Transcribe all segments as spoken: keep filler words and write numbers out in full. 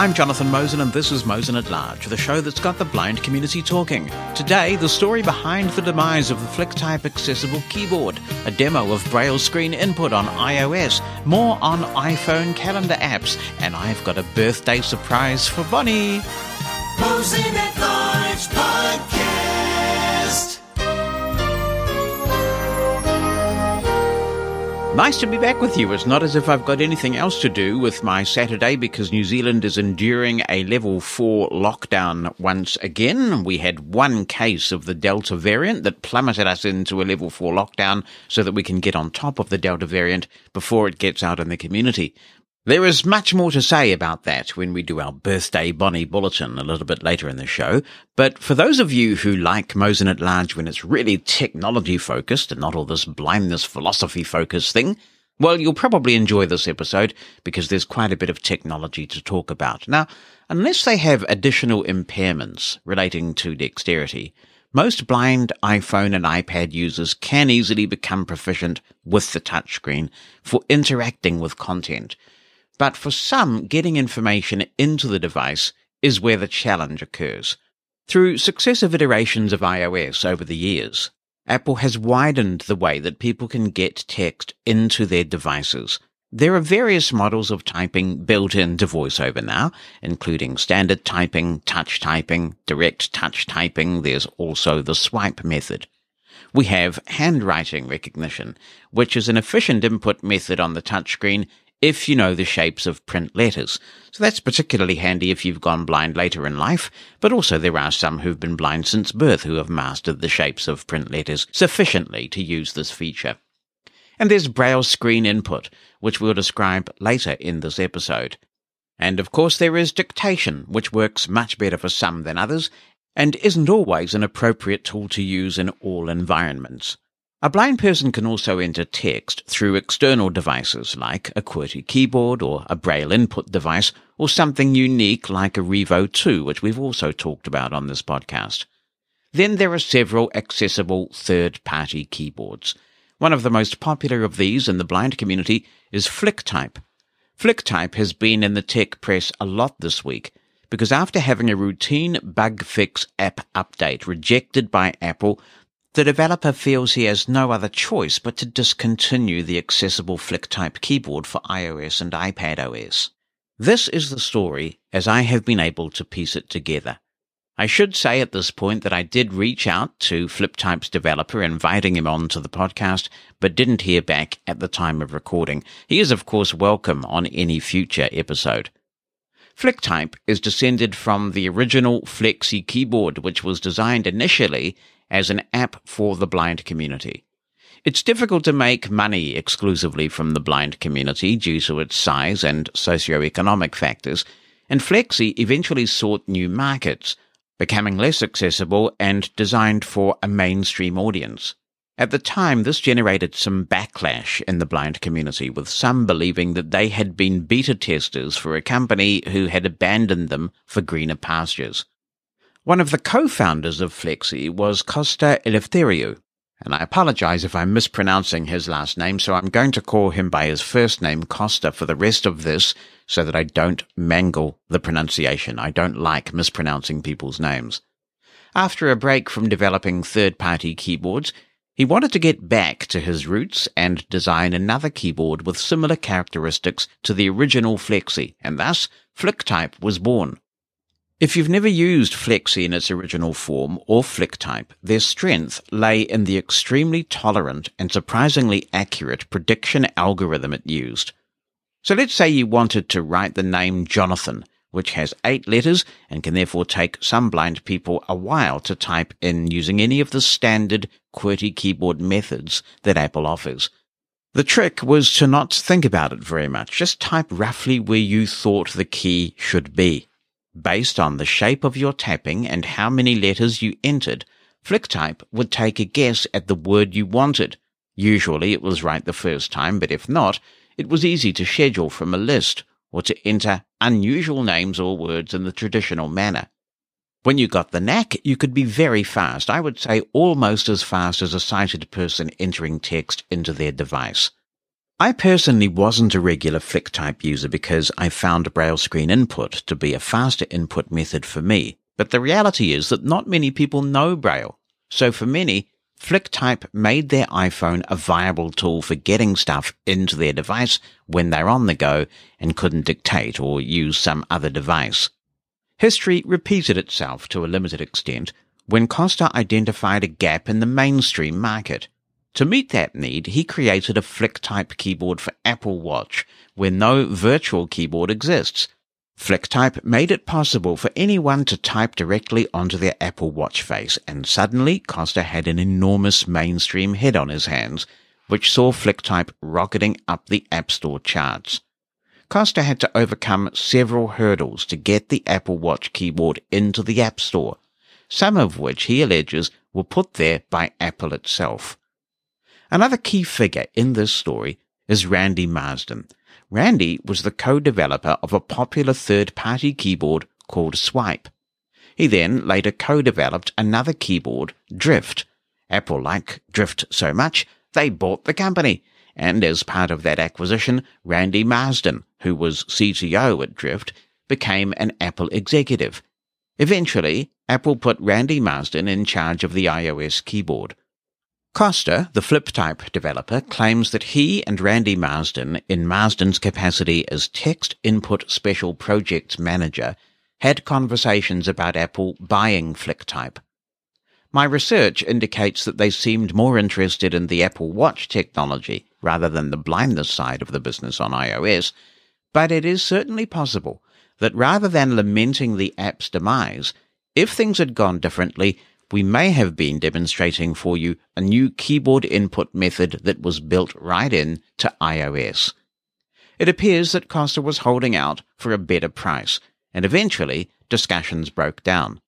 I'm Jonathan Mosen, and this is Mosen at Large, the show that's got the blind community talking. Today, the story behind the demise of the FlickType accessible keyboard, a demo of Braille screen input on iOS, more on iPhone calendar apps, and I've got a birthday surprise for Bonnie. Mosen at Large Podcast. Nice to be back with you. It's not as if I've got anything else to do with my Saturday because New Zealand is enduring a level four lockdown once again. We had one case of the Delta variant that plummeted us into a level four lockdown so that we can get on top of the Delta variant before it gets out in the community. There is much more to say about that when we do our birthday Bonnie bulletin a little bit later in the show. But for those of you who like Mosen at Large when it's really technology focused and not all this blindness philosophy focused thing, well, you'll probably enjoy this episode because there's quite a bit of technology to talk about. Now, unless they have additional impairments relating to dexterity, most blind iPhone and iPad users can easily become proficient with the touchscreen for interacting with content. But for some, getting information into the device is where the challenge occurs. Through successive iterations of iOS over the years, Apple has widened the way that people can get text into their devices. There are various models of typing built into VoiceOver now, including standard typing, touch typing, direct touch typing. There's also the swipe method. We have handwriting recognition, which is an efficient input method on the touchscreen if you know the shapes of print letters. So that's particularly handy if you've gone blind later in life, but also there are some who've been blind since birth who have mastered the shapes of print letters sufficiently to use this feature. And there's Braille screen input, which we'll describe later in this episode. And of course there is dictation, which works much better for some than others, and isn't always an appropriate tool to use in all environments. A blind person can also enter text through external devices like a QWERTY keyboard or a Braille input device or something unique like a Revo two, which we've also talked about on this podcast. Then there are several accessible third-party keyboards. One of the most popular of these in the blind community is FlickType. FlickType has been in the tech press a lot this week because after having a routine bug fix app update rejected by Apple, the developer feels he has no other choice but to discontinue the accessible FlickType keyboard for iOS and iPadOS. This is the story as I have been able to piece it together. I should say at this point that I did reach out to FlickType's developer, inviting him on to the podcast, but didn't hear back at the time of recording. He is, of course, welcome on any future episode. FlickType is descended from the original Flexi keyboard, which was designed initially as an app for the blind community. It's difficult to make money exclusively from the blind community due to its size and socioeconomic factors, and Flexi eventually sought new markets, becoming less accessible and designed for a mainstream audience. At the time, this generated some backlash in the blind community, with some believing that they had been beta testers for a company who had abandoned them for greener pastures. One of the co-founders of Flexi was Costas Eleftheriou, and I apologize if I'm mispronouncing his last name, so I'm going to call him by his first name, Costa, for the rest of this so that I don't mangle the pronunciation. I don't like mispronouncing people's names. After a break from developing third-party keyboards, he wanted to get back to his roots and design another keyboard with similar characteristics to the original Flexi, and thus FlickType was born. If you've never used Flexi in its original form or FlickType, their strength lay in the extremely tolerant and surprisingly accurate prediction algorithm it used. So let's say you wanted to write the name Jonathan, which has eight letters and can therefore take some blind people a while to type in using any of the standard QWERTY keyboard methods that Apple offers. The trick was to not think about it very much. Just type roughly where you thought the key should be. Based on the shape of your tapping and how many letters you entered, FlickType would take a guess at the word you wanted. Usually it was right the first time, but if not, it was easy to schedule from a list or to enter unusual names or words in the traditional manner. When you got the knack, you could be very fast. I would say almost as fast as a sighted person entering text into their device. I personally wasn't a regular FlickType user because I found Braille screen input to be a faster input method for me, but the reality is that not many people know Braille. So for many, FlickType made their iPhone a viable tool for getting stuff into their device when they're on the go and couldn't dictate or use some other device. History repeated itself to a limited extent when Costa identified a gap in the mainstream market. To meet that need, he created a FlickType keyboard for Apple Watch, where no virtual keyboard exists. FlickType made it possible for anyone to type directly onto their Apple Watch face, and suddenly Costa had an enormous mainstream hit on his hands, which saw FlickType rocketing up the App Store charts. Costa had to overcome several hurdles to get the Apple Watch keyboard into the App Store, some of which he alleges were put there by Apple itself. Another key figure in this story is Randy Marsden. Randy was the co-developer of a popular third-party keyboard called Swipe. He then later co-developed another keyboard, Drift. Apple liked Drift so much, they bought the company. And as part of that acquisition, Randy Marsden, who was C T O at Drift, became an Apple executive. Eventually, Apple put Randy Marsden in charge of the iOS keyboard. Costa, the FlickType developer, claims that he and Randy Marsden, in Marsden's capacity as Text Input Special Projects Manager, had conversations about Apple buying FlickType. My research indicates that they seemed more interested in the Apple Watch technology rather than the blindness side of the business on iOS, but it is certainly possible that rather than lamenting the app's demise, if things had gone differently, we may have been demonstrating for you a new keyboard input method that was built right in to iOS. It appears that Costa was holding out for a better price, and eventually discussions broke down.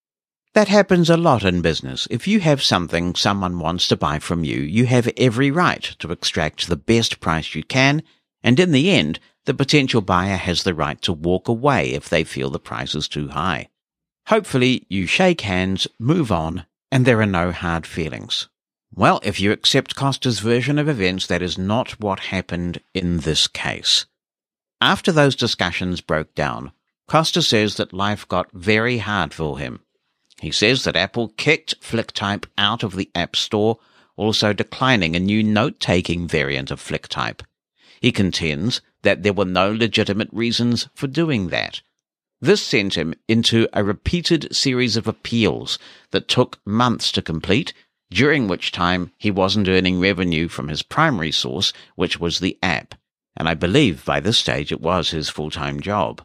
That happens a lot in business. If you have something someone wants to buy from you, you have every right to extract the best price you can, and in the end, the potential buyer has the right to walk away if they feel the price is too high. Hopefully, you shake hands, move on, and there are no hard feelings. Well, if you accept Costa's version of events, that is not what happened in this case. After those discussions broke down, Costa says that life got very hard for him. He says that Apple kicked FlickType out of the App Store, also declining a new note-taking variant of FlickType. He contends that there were no legitimate reasons for doing that. This sent him into a repeated series of appeals that took months to complete, during which time he wasn't earning revenue from his primary source, which was the app, and I believe by this stage it was his full-time job.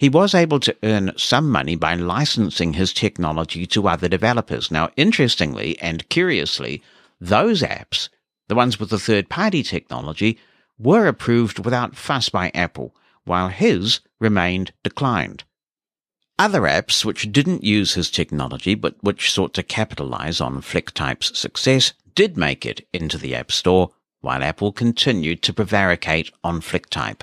He was able to earn some money by licensing his technology to other developers. Now, interestingly and curiously, those apps, the ones with the third-party technology, were approved without fuss by Apple, while his remained declined. Other apps which didn't use his technology but which sought to capitalize on FlickType's success did make it into the App Store, while Apple continued to prevaricate on FlickType.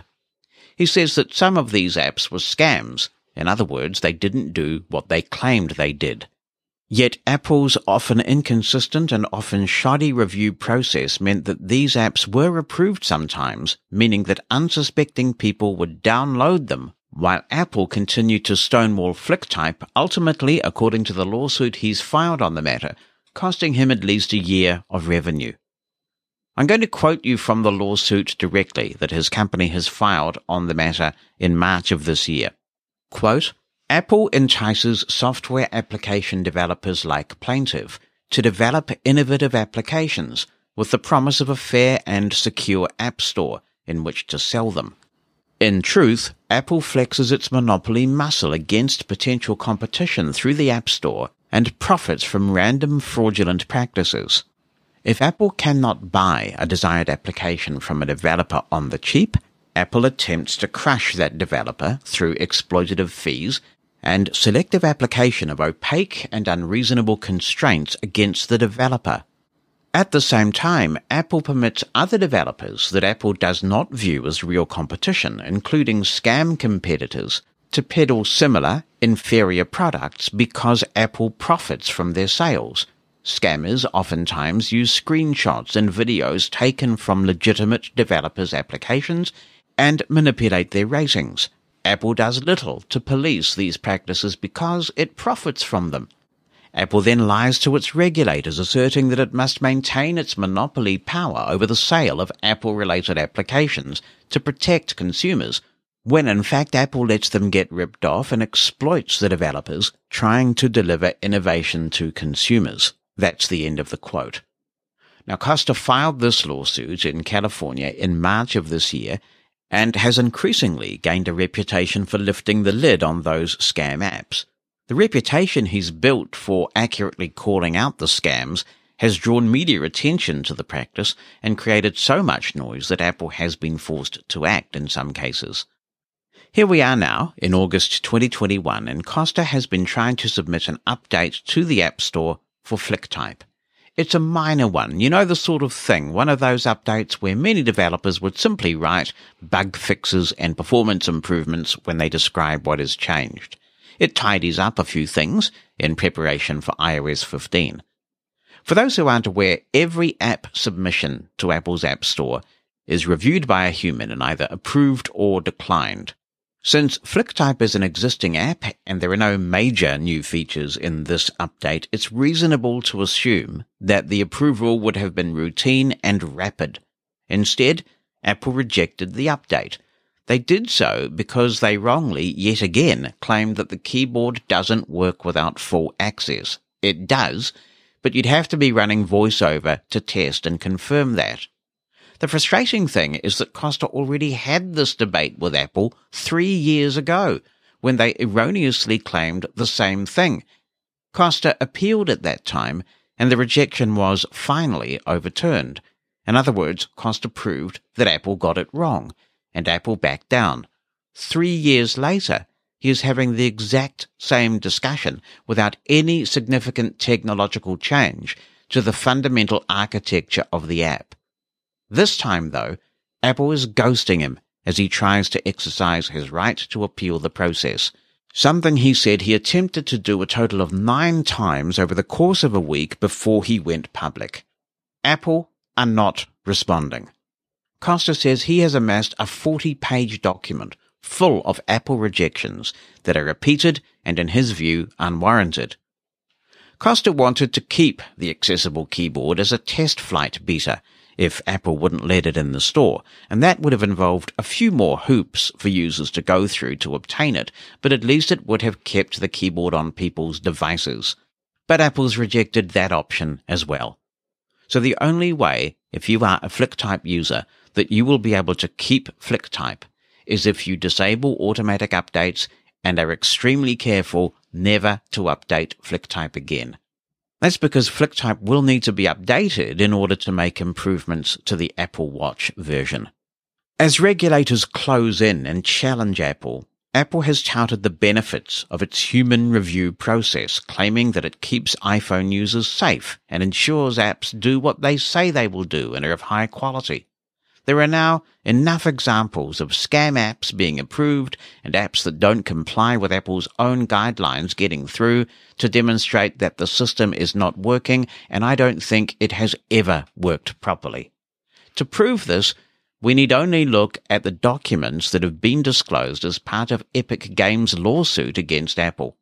He says that some of these apps were scams. In other words, they didn't do what they claimed they did. Yet Apple's often inconsistent and often shoddy review process meant that these apps were approved sometimes, meaning that unsuspecting people would download them, while Apple continued to stonewall FlickType, ultimately, according to the lawsuit he's filed on the matter, costing him at least a year of revenue. I'm going to quote you from the lawsuit directly that his company has filed on the matter in March of this year. Quote, Apple entices software application developers like Plaintiff to develop innovative applications with the promise of a fair and secure app store in which to sell them. In truth, Apple flexes its monopoly muscle against potential competition through the App Store and profits from random fraudulent practices. If Apple cannot buy a desired application from a developer on the cheap, Apple attempts to crush that developer through exploitative fees and selective application of opaque and unreasonable constraints against the developer. At the same time, Apple permits other developers that Apple does not view as real competition, including scam competitors, to peddle similar, inferior products because Apple profits from their sales, Scammers oftentimes use screenshots and videos taken from legitimate developers' applications and manipulate their ratings. Apple does little to police these practices because it profits from them. Apple then lies to its regulators, asserting that it must maintain its monopoly power over the sale of Apple-related applications to protect consumers, when in fact Apple lets them get ripped off and exploits the developers trying to deliver innovation to consumers. That's the end of the quote. Now, Costa filed this lawsuit in California in March of this year and has increasingly gained a reputation for lifting the lid on those scam apps. The reputation he's built for accurately calling out the scams has drawn media attention to the practice and created so much noise that Apple has been forced to act in some cases. Here we are now, in August twenty twenty-one, and Costa has been trying to submit an update to the App Store for FlickType. It's a minor one, you know, the sort of thing, one of those updates where many developers would simply write bug fixes and performance improvements when they describe what has changed. It tidies up a few things in preparation for iOS fifteen. For those who aren't aware, every app submission to Apple's App Store is reviewed by a human and either approved or declined. Since FlickType is an existing app and there are no major new features in this update, it's reasonable to assume that the approval would have been routine and rapid. Instead, Apple rejected the update. They did so because they wrongly, yet again, claimed that the keyboard doesn't work without full access. It does, but you'd have to be running VoiceOver to test and confirm that. The frustrating thing is that Costa already had this debate with Apple three years ago, when they erroneously claimed the same thing. Costa appealed at that time, and the rejection was finally overturned. In other words, Costa proved that Apple got it wrong, and Apple backed down. Three years later, he is having the exact same discussion without any significant technological change to the fundamental architecture of the app. This time, though, Apple is ghosting him as he tries to exercise his right to appeal the process, something he said he attempted to do a total of nine times over the course of a week before he went public. Apple are not responding. Costa says he has amassed a forty-page document full of Apple rejections that are repeated and, in his view, unwarranted. Costa wanted to keep the accessible keyboard as a test flight beta if Apple wouldn't let it in the store, and that would have involved a few more hoops for users to go through to obtain it, but at least it would have kept the keyboard on people's devices. But Apple's rejected that option as well. So the only way, if you are a FlickType user, that you will be able to keep FlickType is if you disable automatic updates and are extremely careful never to update FlickType again. That's because FlickType will need to be updated in order to make improvements to the Apple Watch version. As regulators close in and challenge Apple, Apple has touted the benefits of its human review process, claiming that it keeps iPhone users safe and ensures apps do what they say they will do and are of high quality. There are now enough examples of scam apps being approved and apps that don't comply with Apple's own guidelines getting through to demonstrate that the system is not working, and I don't think it has ever worked properly. To prove this, we need only look at the documents that have been disclosed as part of Epic Games' lawsuit against Apple.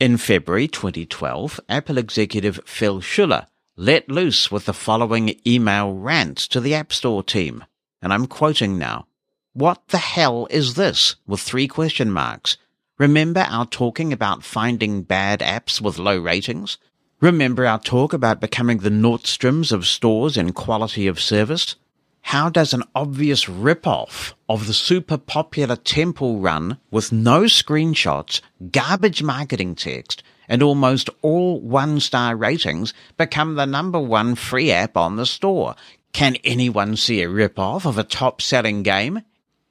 In February twenty twelve, Apple executive Phil Schiller let loose with the following email rant to the App Store team. And I'm quoting now. "What the hell is this?" with three question marks. "Remember our talking about finding bad apps with low ratings? Remember our talk about becoming the Nordstroms of stores in quality of service? How does an obvious ripoff of the super popular Temple Run with no screenshots, garbage marketing text, and almost all one-star ratings become the number one free app on the store? Can anyone see a rip-off of a top-selling game?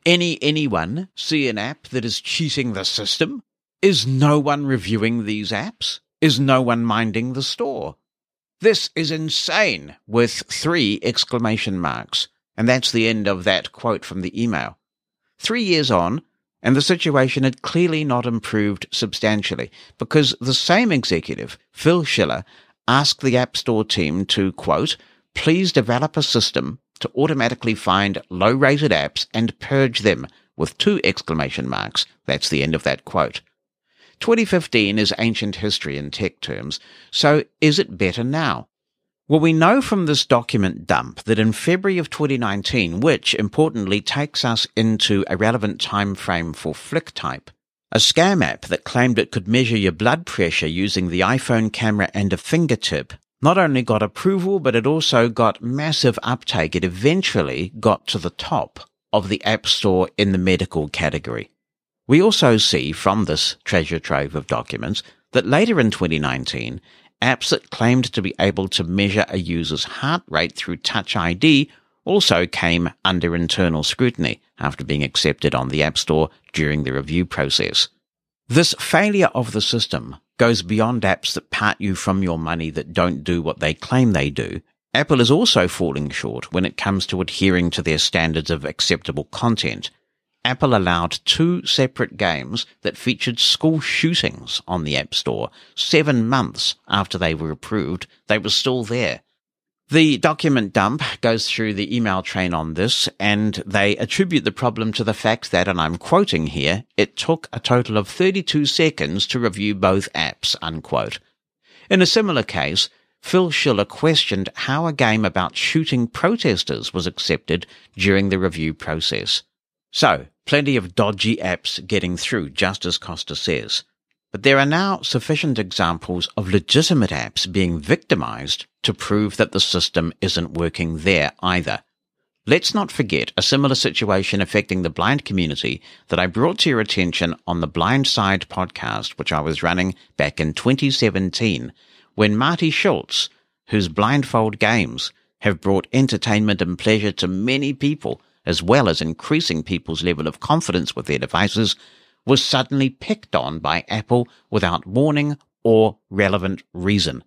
Any anyone see an app that is cheating the system? Is no one reviewing these apps? Is no one minding the store? This is insane!" with three exclamation marks. And that's the end of that quote from the email. Three years on, and the situation had clearly not improved substantially, because the same executive, Phil Schiller, ask the App Store team to, quote, please develop a system to automatically find low-rated apps and purge them with two exclamation marks. That's the end of that quote. twenty fifteen is ancient history in tech terms, so is it better now? Well, we know from this document dump that in February of twenty nineteen, which importantly takes us into a relevant time frame for FlickType, a scam app that claimed it could measure your blood pressure using the iPhone camera and a fingertip, not only got approval, but it also got massive uptake. It eventually got to the top of the App Store in the medical category. We also see from this treasure trove of documents that later in twenty nineteen, apps that claimed to be able to measure a user's heart rate through Touch I D also came under internal scrutiny after being accepted on the App Store during the review process. This failure of the system goes beyond apps that part you from your money that don't do what they claim they do. Apple is also falling short when it comes to adhering to their standards of acceptable content. Apple allowed two separate games that featured school shootings on the App Store. Seven months after they were approved, they were still there. The document dump goes through the email train on this, and they attribute the problem to the fact that, and I'm quoting here, it took a total of thirty-two seconds to review both apps, unquote. In a similar case, Phil Schiller questioned how a game about shooting protesters was accepted during the review process. So, plenty of dodgy apps getting through, just as Costa says. But there are now sufficient examples of legitimate apps being victimized to prove that the system isn't working there either. Let's not forget a similar situation affecting the blind community that I brought to your attention on the Blind Side podcast, which I was running back in twenty seventeen, when Marty Schultz, whose Blindfold Games have brought entertainment and pleasure to many people, as well as increasing people's level of confidence with their devices, was suddenly picked on by Apple without warning or relevant reason.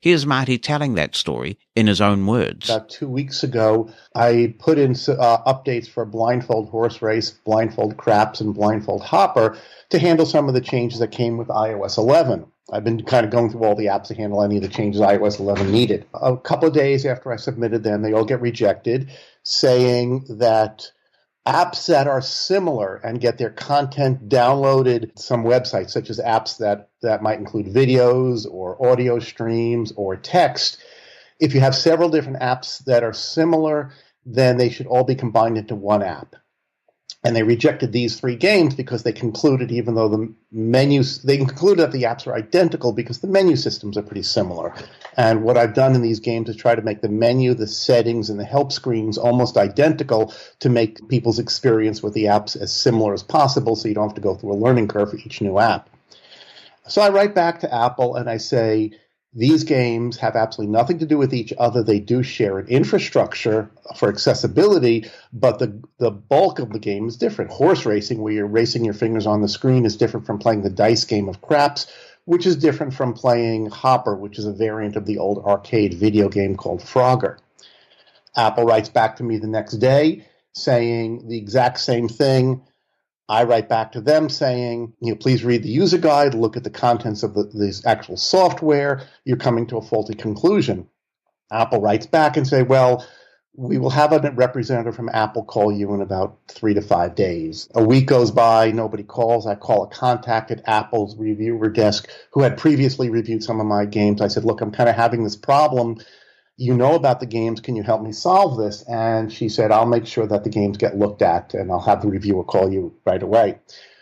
Here's Marty telling that story in his own words. About two weeks ago, I put in uh, updates for Blindfold Horse Race, Blindfold Craps, and Blindfold Hopper to handle some of the changes that came with i O S eleven. I've been kind of going through all the apps to handle any of the changes i O S eleven needed. A couple of days after I submitted them, they all get rejected, saying that apps that are similar and get their content downloaded, some websites, such as apps that, that might include videos or audio streams or text, if you have several different apps that are similar, then they should all be combined into one app. And they rejected these three games because they concluded, even though the menus, they concluded that the apps are identical because the menu systems are pretty similar. And what I've done in these games is try to make the menu, the settings, and the help screens almost identical to make people's experience with the apps as similar as possible so you don't have to go through a learning curve for each new app. So I write back to Apple and I say, these games have absolutely nothing to do with each other. They do share an infrastructure for accessibility, but the, the bulk of the game is different. Horse racing, where you're racing your fingers on the screen, is different from playing the dice game of craps, which is different from playing Hopper, which is a variant of the old arcade video game called Frogger. Apple writes back to me the next day saying the exact same thing. I write back to them saying, you know, please read the user guide, look at the contents of the, the actual software. You're coming to a faulty conclusion. Apple writes back and say, well, we will have a representative from Apple call you in about three to five days. A week goes by, nobody calls. I call a contact at Apple's reviewer desk who had previously reviewed some of my games. I said, look, I'm kind of having this problem. You know about the games. Can you help me solve this? And she said, I'll make sure that the games get looked at, and I'll have the reviewer call you right away.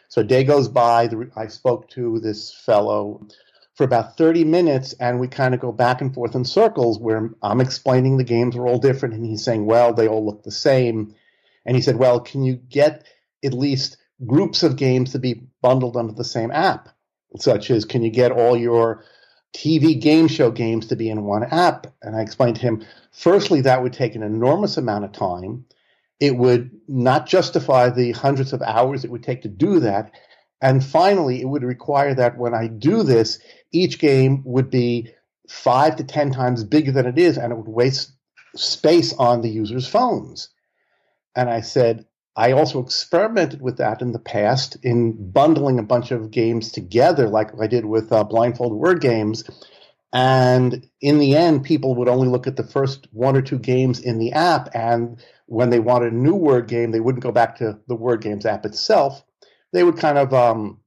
So a day goes by. I spoke to this fellow for about thirty minutes, and we kind of go back and forth in circles where I'm explaining the games are all different, and he's saying, well, they all look the same. And he said, well, can you get at least groups of games to be bundled under the same app, such as can you get all your T V game show games to be in one app? And I explained to him, firstly, that would take an enormous amount of time. It would not justify the hundreds of hours it would take to do that. And finally, it would require that when I do this, each game would be five to ten times bigger than it is, and it would waste space on the user's phones. And I said, I also experimented with that in the past in bundling a bunch of games together like I did with uh, Blindfold Word Games, And in the end, people would only look at the first one or two games in the app. And when they wanted a new word game, they wouldn't go back to the word games app itself. They would kind of um,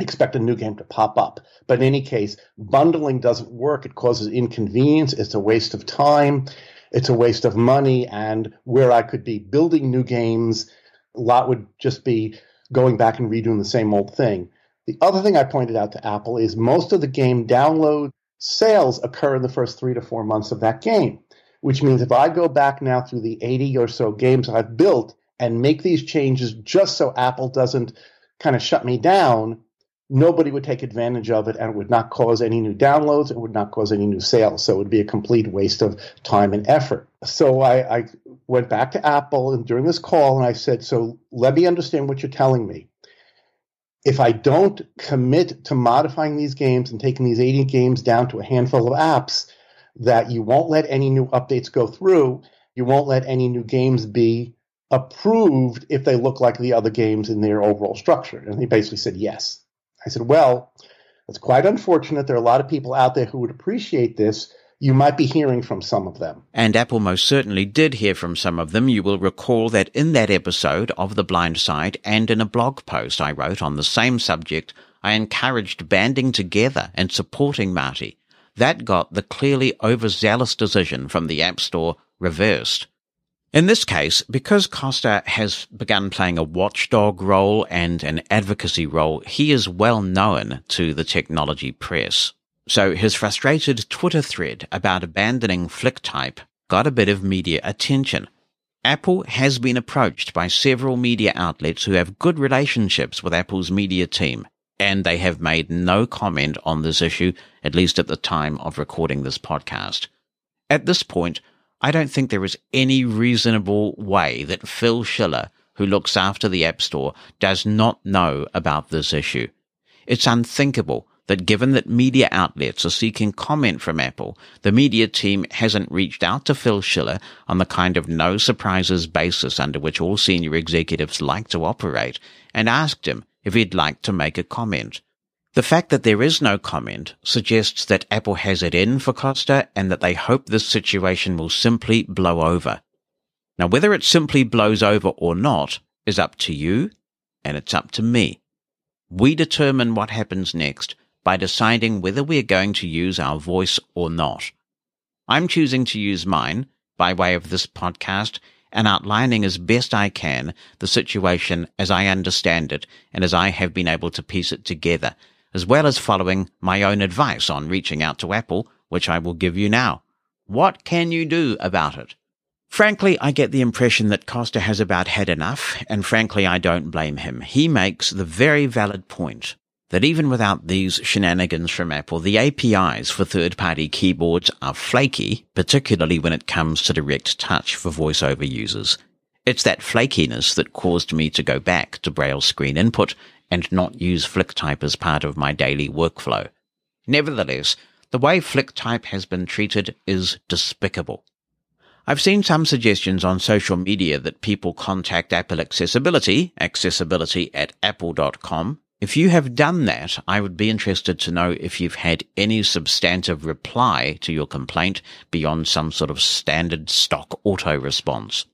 expect a new game to pop up. But in any case, bundling doesn't work. It causes inconvenience. It's a waste of time. It's a waste of money. And where I could be building new games, a lot would just be going back and redoing the same old thing. The other thing I pointed out to Apple is most of the game download sales occur in the first three to four months of that game, which means if I go back now through the eighty or so games I've built and make these changes just so Apple doesn't kind of shut me down, nobody would take advantage of it, and it would not cause any new downloads. It would not cause any new sales. So it would be a complete waste of time and effort. So I, I went back to Apple and during this call, and I said, so let me understand what you're telling me. If I don't commit to modifying these games and taking these eighty games down to a handful of apps, that you won't let any new updates go through, you won't let any new games be approved if they look like the other games in their overall structure. And he basically said yes. I said, well, that's quite unfortunate. There are a lot of people out there who would appreciate this. You might be hearing from some of them. And Apple most certainly did hear from some of them. You will recall that in that episode of The Blind Side and in a blog post I wrote on the same subject, I encouraged banding together and supporting Marty. That got the clearly overzealous decision from the App Store reversed. In this case, because Costa has begun playing a watchdog role and an advocacy role, he is well known to the technology press. So his frustrated Twitter thread about abandoning FlickType got a bit of media attention. Apple has been approached by several media outlets who have good relationships with Apple's media team, and they have made no comment on this issue, at least at the time of recording this podcast. At this point, I don't think there is any reasonable way that Phil Schiller, who looks after the App Store, does not know about this issue. It's unthinkable that given that media outlets are seeking comment from Apple, the media team hasn't reached out to Phil Schiller on the kind of no surprises basis under which all senior executives like to operate and asked him if he'd like to make a comment. The fact that there is no comment suggests that Apple has it in for Costa and that they hope this situation will simply blow over. Now, whether it simply blows over or not is up to you, and it's up to me. We determine what happens next by deciding whether we are going to use our voice or not. I'm choosing to use mine by way of this podcast and outlining as best I can the situation as I understand it and as I have been able to piece it together, as well as following my own advice on reaching out to Apple, which I will give you now. What can you do about it? Frankly, I get the impression that Costa has about had enough, and frankly, I don't blame him. He makes the very valid point that even without these shenanigans from Apple, the A P Is for third-party keyboards are flaky, particularly when it comes to direct touch for VoiceOver users. It's that flakiness that caused me to go back to Braille screen input and not use FlickType as part of my daily workflow. Nevertheless, the way FlickType has been treated is despicable. I've seen some suggestions on social media that people contact Apple Accessibility, accessibility at apple dot com. If you have done that, I would be interested to know if you've had any substantive reply to your complaint beyond some sort of standard stock auto response.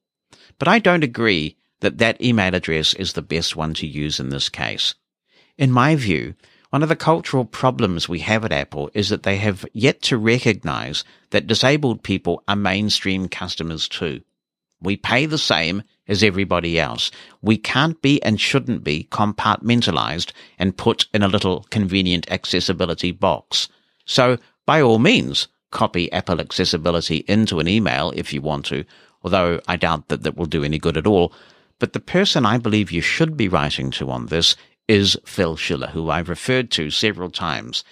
But I don't agree that that email address is the best one to use in this case. In my view, one of the cultural problems we have at Apple is that they have yet to recognize that disabled people are mainstream customers too. We pay the same as everybody else. We can't be and shouldn't be compartmentalized and put in a little convenient accessibility box. So, by all means, copy Apple Accessibility into an email if you want to, although I doubt that that will do any good at all. But the person I believe you should be writing to on this is Phil Schiller, who I've referred to several times.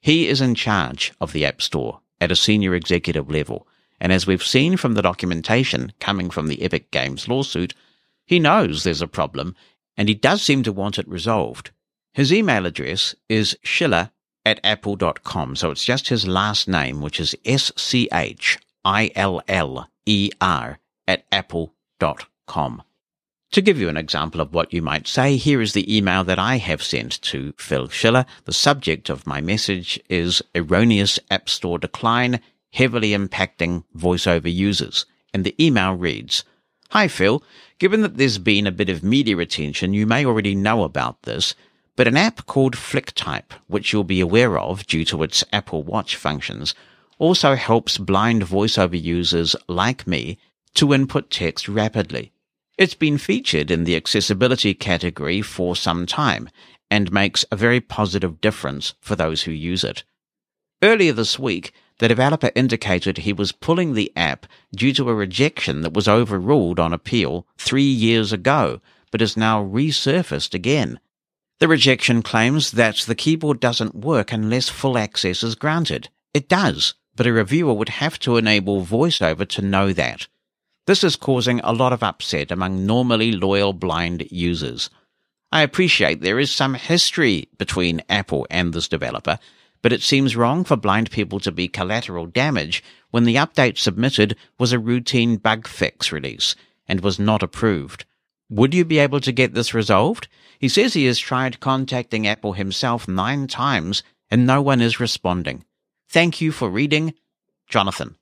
He is in charge of the App Store at a senior executive level. And as we've seen from the documentation coming from the Epic Games lawsuit, he knows there's a problem, and he does seem to want it resolved. His email address is schiller at apple dot com, so it's just his last name, which is S C H I L L E R at apple dot com. To give you an example of what you might say, here is the email that I have sent to Phil Schiller. The subject of my message is erroneous App Store decline, heavily impacting VoiceOver users. And the email reads, "Hi Phil, given that there's been a bit of media attention, you may already know about this, but an app called FlickType, which you'll be aware of due to its Apple Watch functions, also helps blind VoiceOver users like me to input text rapidly. It's been featured in the accessibility category for some time and makes a very positive difference for those who use it. Earlier this week, the developer indicated he was pulling the app due to a rejection that was overruled on appeal three years ago, but is now resurfaced again. The rejection claims that the keyboard doesn't work unless full access is granted. It does, but a reviewer would have to enable VoiceOver to know that. This is causing a lot of upset among normally loyal blind users. I appreciate there is some history between Apple and this developer, but it seems wrong for blind people to be collateral damage when the update submitted was a routine bug fix release and was not approved. Would you be able to get this resolved?" He says he has tried contacting Apple himself nine times and no one is responding. Thank you for reading, Jonathan."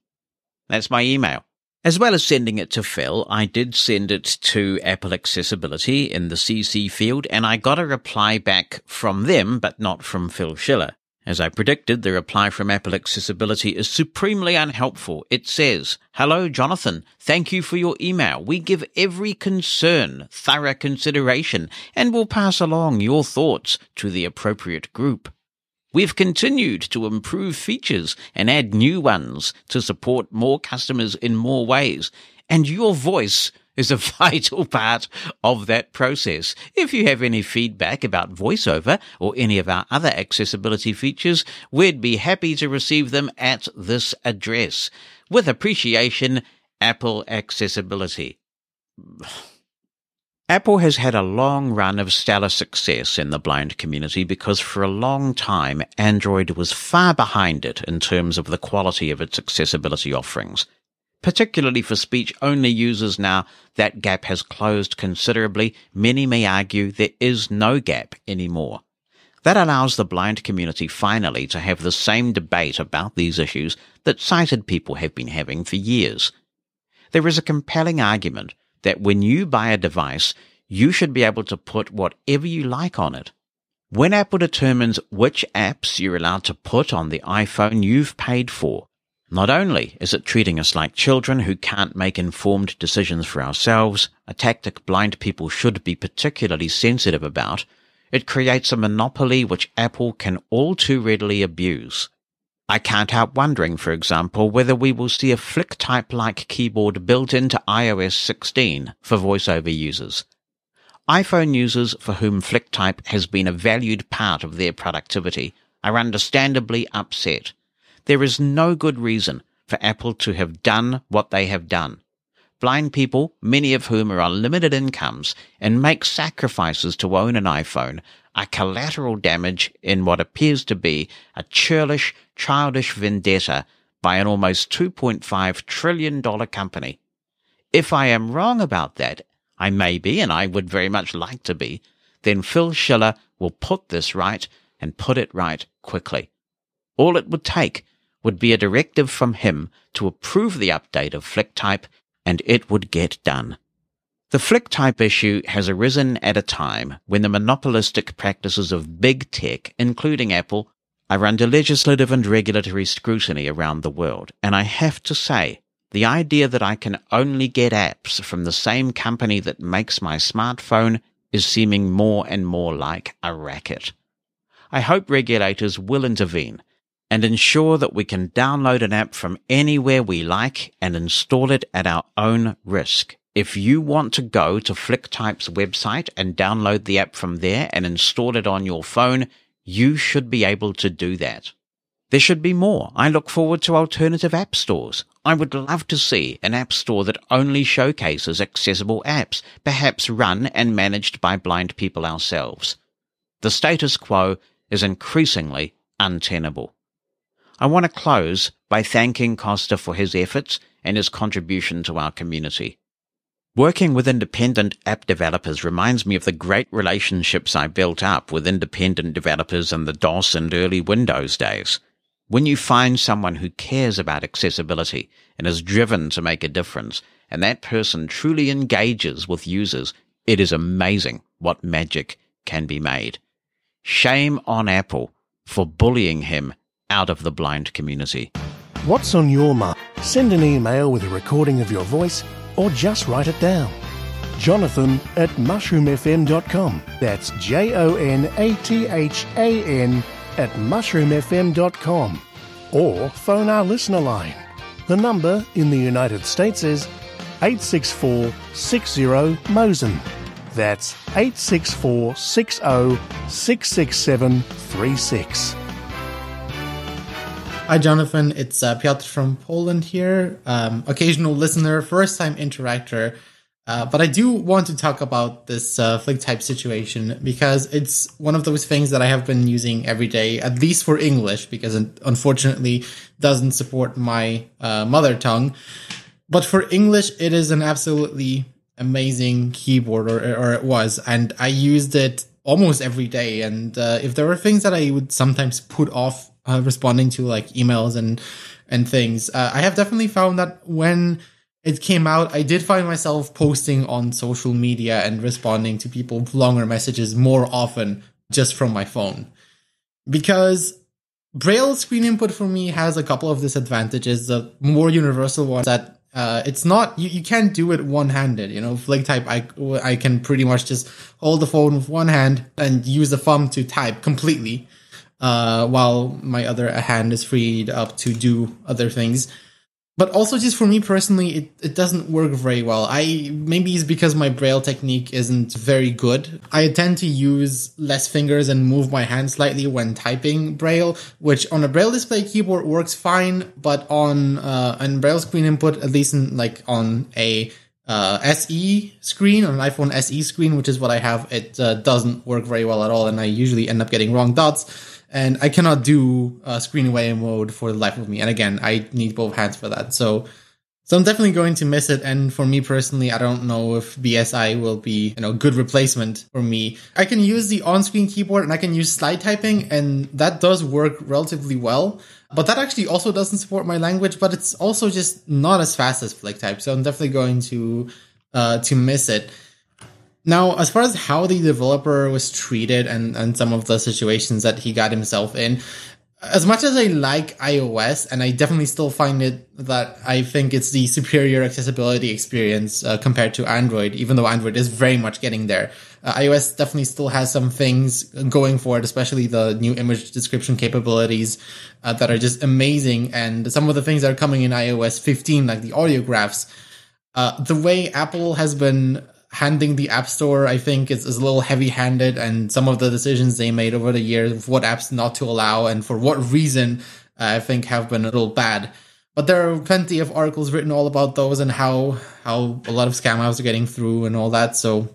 That's my email. As well as sending it to Phil, I did send it to Apple Accessibility in the C C field, and I got a reply back from them, but not from Phil Schiller. As I predicted, the reply from Apple Accessibility is supremely unhelpful. It says, "Hello, Jonathan. Thank you for your email. We give every concern thorough consideration and will pass along your thoughts to the appropriate group. We've continued to improve features and add new ones to support more customers in more ways, and your voice is a vital part of that process. If you have any feedback about VoiceOver or any of our other accessibility features, we'd be happy to receive them at this address. With appreciation, Apple Accessibility." Apple has had a long run of stellar success in the blind community because for a long time, Android was far behind it in terms of the quality of its accessibility offerings. Particularly for speech-only users now, that gap has closed considerably. Many may argue there is no gap anymore. That allows the blind community finally to have the same debate about these issues that sighted people have been having for years. There is a compelling argument that when you buy a device, you should be able to put whatever you like on it. When Apple determines which apps you're allowed to put on the iPhone you've paid for, not only is it treating us like children who can't make informed decisions for ourselves, a tactic blind people should be particularly sensitive about, it creates a monopoly which Apple can all too readily abuse. I can't help wondering, for example, whether we will see a FlickType-like keyboard built into i O S sixteen for VoiceOver users. iPhone users for whom FlickType has been a valued part of their productivity are understandably upset. There is no good reason for Apple to have done what they have done. Blind people, many of whom are on limited incomes and make sacrifices to own an iPhone, are collateral damage in what appears to be a churlish, childish vendetta by an almost two point five trillion dollars company. If I am wrong about that, I may be, and I would very much like to be, then Phil Schiller will put this right and put it right quickly. All it would take would be a directive from him to approve the update of FlickType, and it would get done. The FlickType issue has arisen at a time when the monopolistic practices of big tech, including Apple, are under legislative and regulatory scrutiny around the world. And I have to say, the idea that I can only get apps from the same company that makes my smartphone is seeming more and more like a racket. I hope regulators will intervene and ensure that we can download an app from anywhere we like and install it at our own risk. If you want to go to FlickType's website and download the app from there and install it on your phone, you should be able to do that. There should be more. I look forward to alternative app stores. I would love to see an app store that only showcases accessible apps, perhaps run and managed by blind people ourselves. The status quo is increasingly untenable. I want to close by thanking Costa for his efforts and his contribution to our community. Working with independent app developers reminds me of the great relationships I built up with independent developers in the DOS and early Windows days. When you find someone who cares about accessibility and is driven to make a difference, and that person truly engages with users, it is amazing what magic can be made. Shame on Apple for bullying him out of the blind community. What's on your mind? Send an email with a recording of your voice, or just write it down. Jonathan at mushroom f m dot com. That's J O N A T H A N at mushroom f m dot com. Or phone our listener line. The number in the United States is eight six four six zero mosen. That's eight six four six zero six six seven three six. Hi, Jonathan. It's uh, Piotr from Poland here. Um, occasional listener, first-time interactor. Uh, but I do want to talk about this uh, FlickType situation because it's one of those things that I have been using every day, at least for English, because it unfortunately doesn't support my uh, mother tongue. But for English, it is an absolutely amazing keyboard, or, or it was, and I used it almost every day. And uh, if there were things that I would sometimes put off uh, responding to, like emails and and things, uh, I have definitely found that when it came out, I did find myself posting on social media and responding to people's longer messages more often just from my phone. Because Braille screen input for me has a couple of disadvantages. The more universal one is that uh, it's not, you, you can't do it one-handed. You know, FlickType, I, I can pretty much just hold the phone with one hand and use the thumb to type completely, uh, while my other hand is freed up to do other things. But also, just for me personally, it, it doesn't work very well. I maybe it's because my Braille technique isn't very good. I tend to use less fingers and move my hand slightly when typing Braille, which on a Braille display keyboard works fine, but on uh, on Braille screen input, at least in, like on a uh, S E screen, on an iPhone S E screen, which is what I have, it uh, doesn't work very well at all, and I usually end up getting wrong dots. And I cannot do uh, screen away mode for the life of me. And again, I need both hands for that. So, so I'm definitely going to miss it. And for me personally, I don't know if B S I will be, you know, good replacement for me. I can use the on-screen keyboard and I can use slide typing, and that does work relatively well. But that actually also doesn't support my language. But it's also just not as fast as FlickType. So I'm definitely going to uh, to miss it. Now, as far as how the developer was treated and, and some of the situations that he got himself in, as much as I like iOS, and I definitely still find it that I think it's the superior accessibility experience uh, compared to Android, even though Android is very much getting there. Uh, iOS definitely still has some things going for it, especially the new image description capabilities uh, that are just amazing. And some of the things that are coming in i O S fifteen, like the audio graphs, uh, the way Apple has been handing the App Store, I think, is, is a little heavy-handed, and some of the decisions they made over the years of what apps not to allow and for what reason, uh, I think, have been a little bad. But there are plenty of articles written all about those and how how a lot of scam apps are getting through and all that, so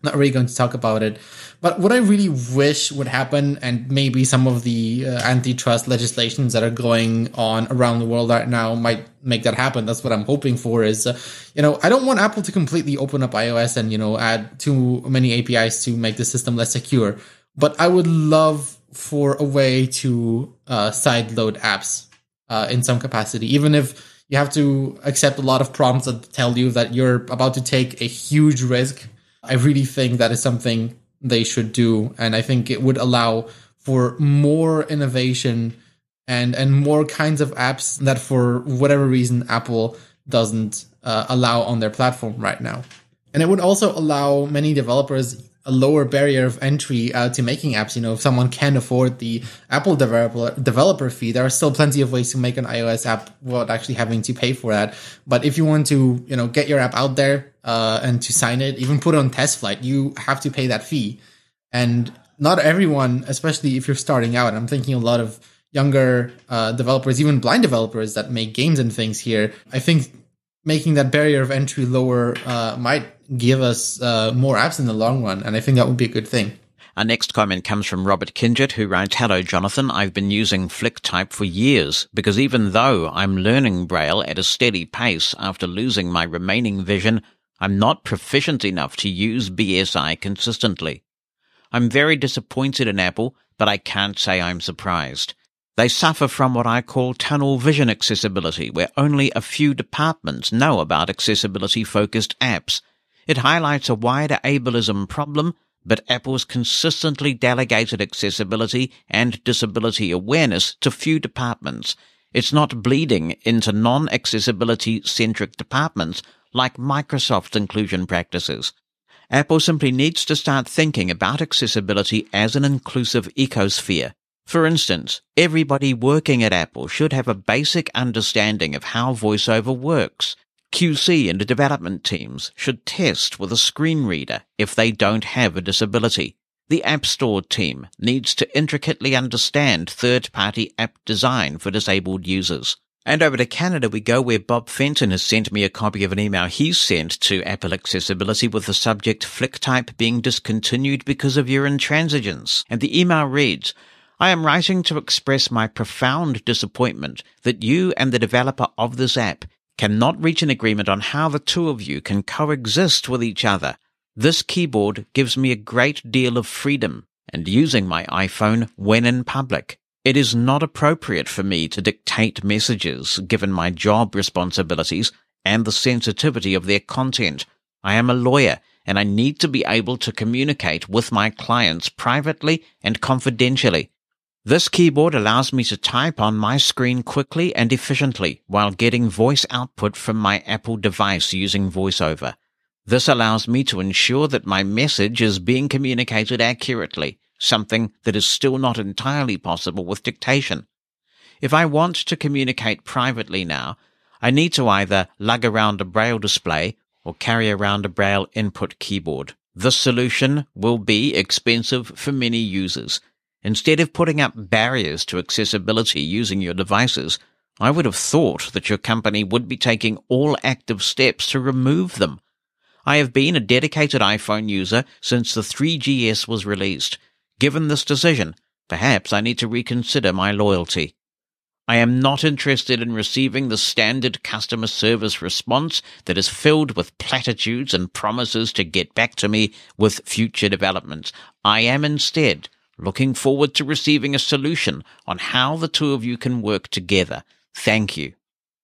not really going to talk about it. But what I really wish would happen, and maybe some of the uh, antitrust legislations that are going on around the world right now might make that happen. That's what I'm hoping for is, uh, you know, I don't want Apple to completely open up iOS and, you know, add too many A P Is to make the system less secure. But I would love for a way to uh, sideload apps uh, in some capacity, even if you have to accept a lot of prompts that tell you that you're about to take a huge risk. I really think that is something they should do, and I think it would allow for more innovation and and more kinds of apps that for whatever reason Apple doesn't uh, allow on their platform right now. And it would also allow many developers a lower barrier of entry uh, to making apps. You know, if someone can afford the Apple developer developer fee, there are still plenty of ways to make an iOS app without actually having to pay for that. But if you want to, you know, get your app out there uh, and to sign it, even put it on test flight, you have to pay that fee. And not everyone, especially if you're starting out, I'm thinking a lot of younger uh, developers, even blind developers that make games and things here. I think making that barrier of entry lower uh, might give us uh, more apps in the long run, and I think that would be a good thing. Our next comment comes from Robert Kinjit, who writes, "Hello, Jonathan. I've been using FlickType for years because even though I'm learning Braille at a steady pace after losing my remaining vision, I'm not proficient enough to use B S I consistently. I'm very disappointed in Apple, but I can't say I'm surprised. They suffer from what I call tunnel vision accessibility, where only a few departments know about accessibility-focused apps. It highlights a wider ableism problem, but Apple's consistently delegated accessibility and disability awareness to few departments. It's not bleeding into non-accessibility-centric departments like Microsoft's inclusion practices. Apple simply needs to start thinking about accessibility as an inclusive ecosphere. For instance, everybody working at Apple should have a basic understanding of how VoiceOver works. Q C and development teams should test with a screen reader if they don't have a disability. The App Store team needs to intricately understand third-party app design for disabled users. And over to Canada we go, where Bob Fenton has sent me a copy of an email he sent to Apple Accessibility with the subject FlickType being discontinued because of your intransigence. And the email reads, I am writing to express my profound disappointment that you and the developer of this app cannot reach an agreement on how the two of you can coexist with each other. This keyboard gives me a great deal of freedom and using my iPhone when in public. It is not appropriate for me to dictate messages given my job responsibilities and the sensitivity of their content. I am a lawyer and I need to be able to communicate with my clients privately and confidentially. This keyboard allows me to type on my screen quickly and efficiently while getting voice output from my Apple device using VoiceOver. This allows me to ensure that my message is being communicated accurately, something that is still not entirely possible with dictation. If I want to communicate privately now, I need to either lug around a Braille display or carry around a Braille input keyboard. This solution will be expensive for many users. Instead of putting up barriers to accessibility using your devices, I would have thought that your company would be taking all active steps to remove them. I have been a dedicated iPhone user since the three G S was released. Given this decision, perhaps I need to reconsider my loyalty. I am not interested in receiving the standard customer service response that is filled with platitudes and promises to get back to me with future developments. I am instead looking forward to receiving a solution on how the two of you can work together. Thank you.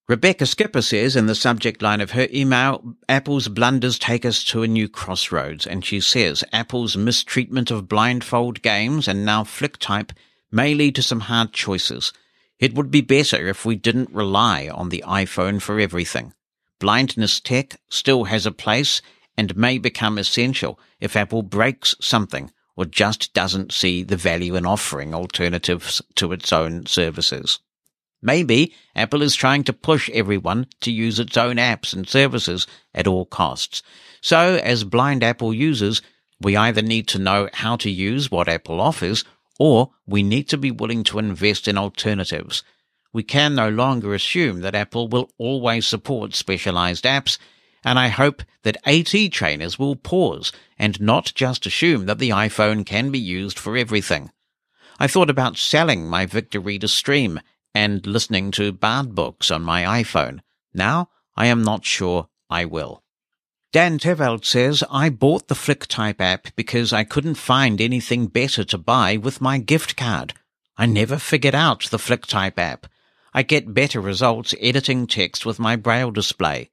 Rebecca Skipper says in the subject line of her email, Apple's blunders take us to a new crossroads, and she says Apple's mistreatment of blindfold games and now FlickType may lead to some hard choices. It would be better if we didn't rely on the iPhone for everything. Blindness tech still has a place and may become essential if Apple breaks something or just doesn't see the value in offering alternatives to its own services. Maybe Apple is trying to push everyone to use its own apps and services at all costs. So, as blind Apple users, we either need to know how to use what Apple offers, or we need to be willing to invest in alternatives. We can no longer assume that Apple will always support specialized apps, and I hope that AT trainers will pause and not just assume that the iPhone can be used for everything. I thought about selling my Victor Reader Stream and listening to Bard books on my iPhone. Now, I am not sure I will. Dan Teveld says, I bought the FlickType app because I couldn't find anything better to buy with my gift card. I never figured out the FlickType app. I get better results editing text with my Braille display.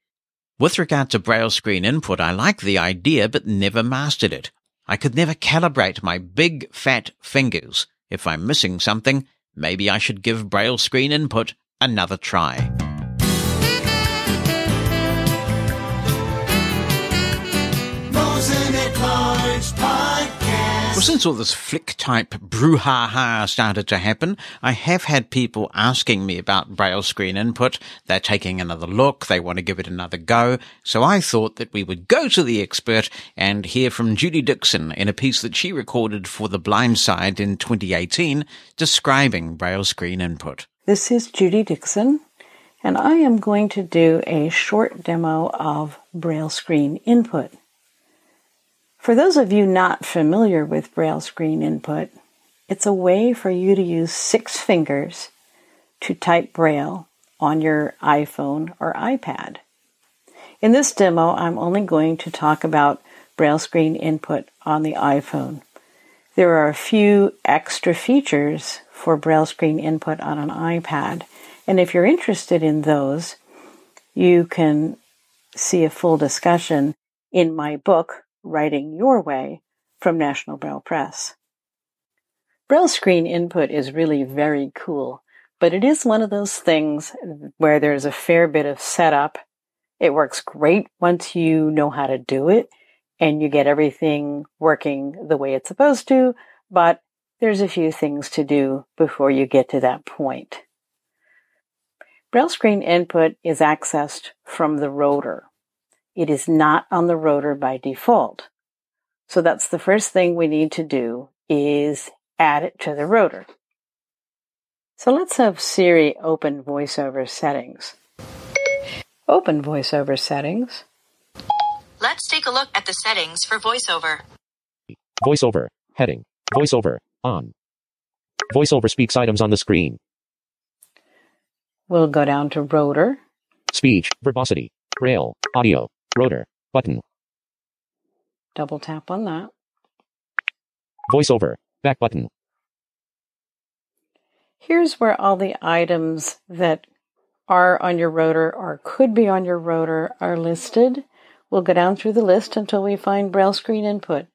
With regard to Braille screen input, I like the idea but never mastered it. I could never calibrate my big, fat fingers. If I'm missing something, maybe I should give Braille screen input another try. Well, since all this FlickType brouhaha started to happen, I have had people asking me about Braille screen input. They're taking another look. They want to give it another go. So I thought that we would go to the expert and hear from Judy Dixon in a piece that she recorded for The Blind Side in twenty eighteen describing Braille screen input. This is Judy Dixon, and I am going to do a short demo of Braille screen input. For those of you not familiar with Braille screen input, it's a way for you to use six fingers to type Braille on your iPhone or iPad. In this demo, I'm only going to talk about Braille screen input on the iPhone. There are a few extra features for Braille screen input on an iPad, and if you're interested in those, you can see a full discussion in my book, Writing Your Way, from National Braille Press. Braille screen input is really very cool, but it is one of those things where there's a fair bit of setup. It works great once you know how to do it and you get everything working the way it's supposed to, but there's a few things to do before you get to that point. Braille screen input is accessed from the rotor. It is not on the rotor by default. So that's the first thing we need to do, is add it to the rotor. So let's have Siri open VoiceOver settings. Open VoiceOver settings. Let's take a look at the settings for VoiceOver. VoiceOver, heading, VoiceOver, on. VoiceOver speaks items on the screen. We'll go down to rotor. Speech, verbosity, braille, audio, rotor, button. Double tap on that. VoiceOver, back button. Here's where all the items that are on your rotor or could be on your rotor are listed. We'll go down through the list until we find Braille screen input.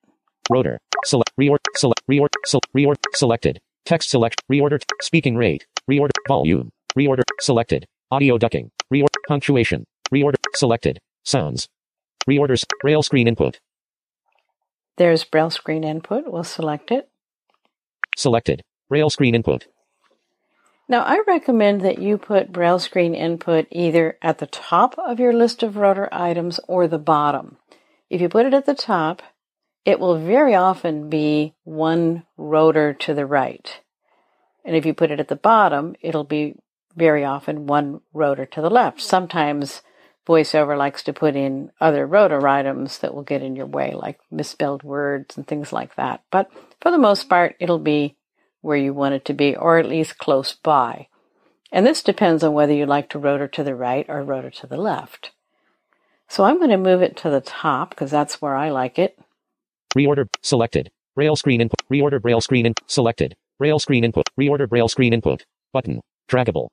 Rotor, select, reorder, select, reorder, select, reorder, selected. Text select, reorder, speaking rate, reorder, volume. Reorder, selected. Audio ducking. Reorder, punctuation. Reorder, selected. Sounds. Reorders, Braille screen input. There's Braille screen input. We'll select it. Selected. Braille screen input. Now, I recommend that you put Braille screen input either at the top of your list of rotor items or the bottom. If you put it at the top, it will very often be one rotor to the right. And if you put it at the bottom, it'll be very often one rotor to the left. Sometimes VoiceOver likes to put in other rotor items that will get in your way, like misspelled words and things like that. But for the most part, it'll be where you want it to be, or at least close by. And this depends on whether you like to rotor to the right or rotor to the left. So I'm going to move it to the top because that's where I like it. Reorder, selected. Braille screen input. Reorder, Braille screen input. Selected. Braille screen input. Reorder, Braille screen input. Button. Draggable.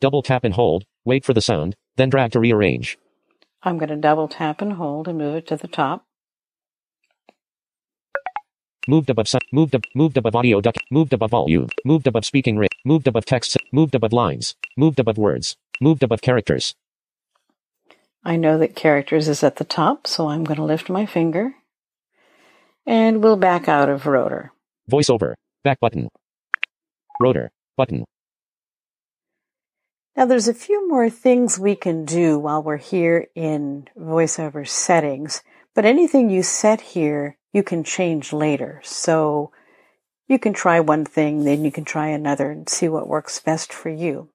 Double tap and hold, wait for the sound, then drag to rearrange. I'm going to double tap and hold and move it to the top. Moved above sound, moved above, moved above audio duck, moved above volume, moved above speaking rate, moved above text, moved above lines, moved above words, moved above characters. I know that characters is at the top, so I'm going to lift my finger. And we'll back out of rotor. VoiceOver, back button. Rotor, button. Now, there's a few more things we can do while we're here in VoiceOver settings, but anything you set here, you can change later. So you can try one thing, then you can try another and see what works best for you.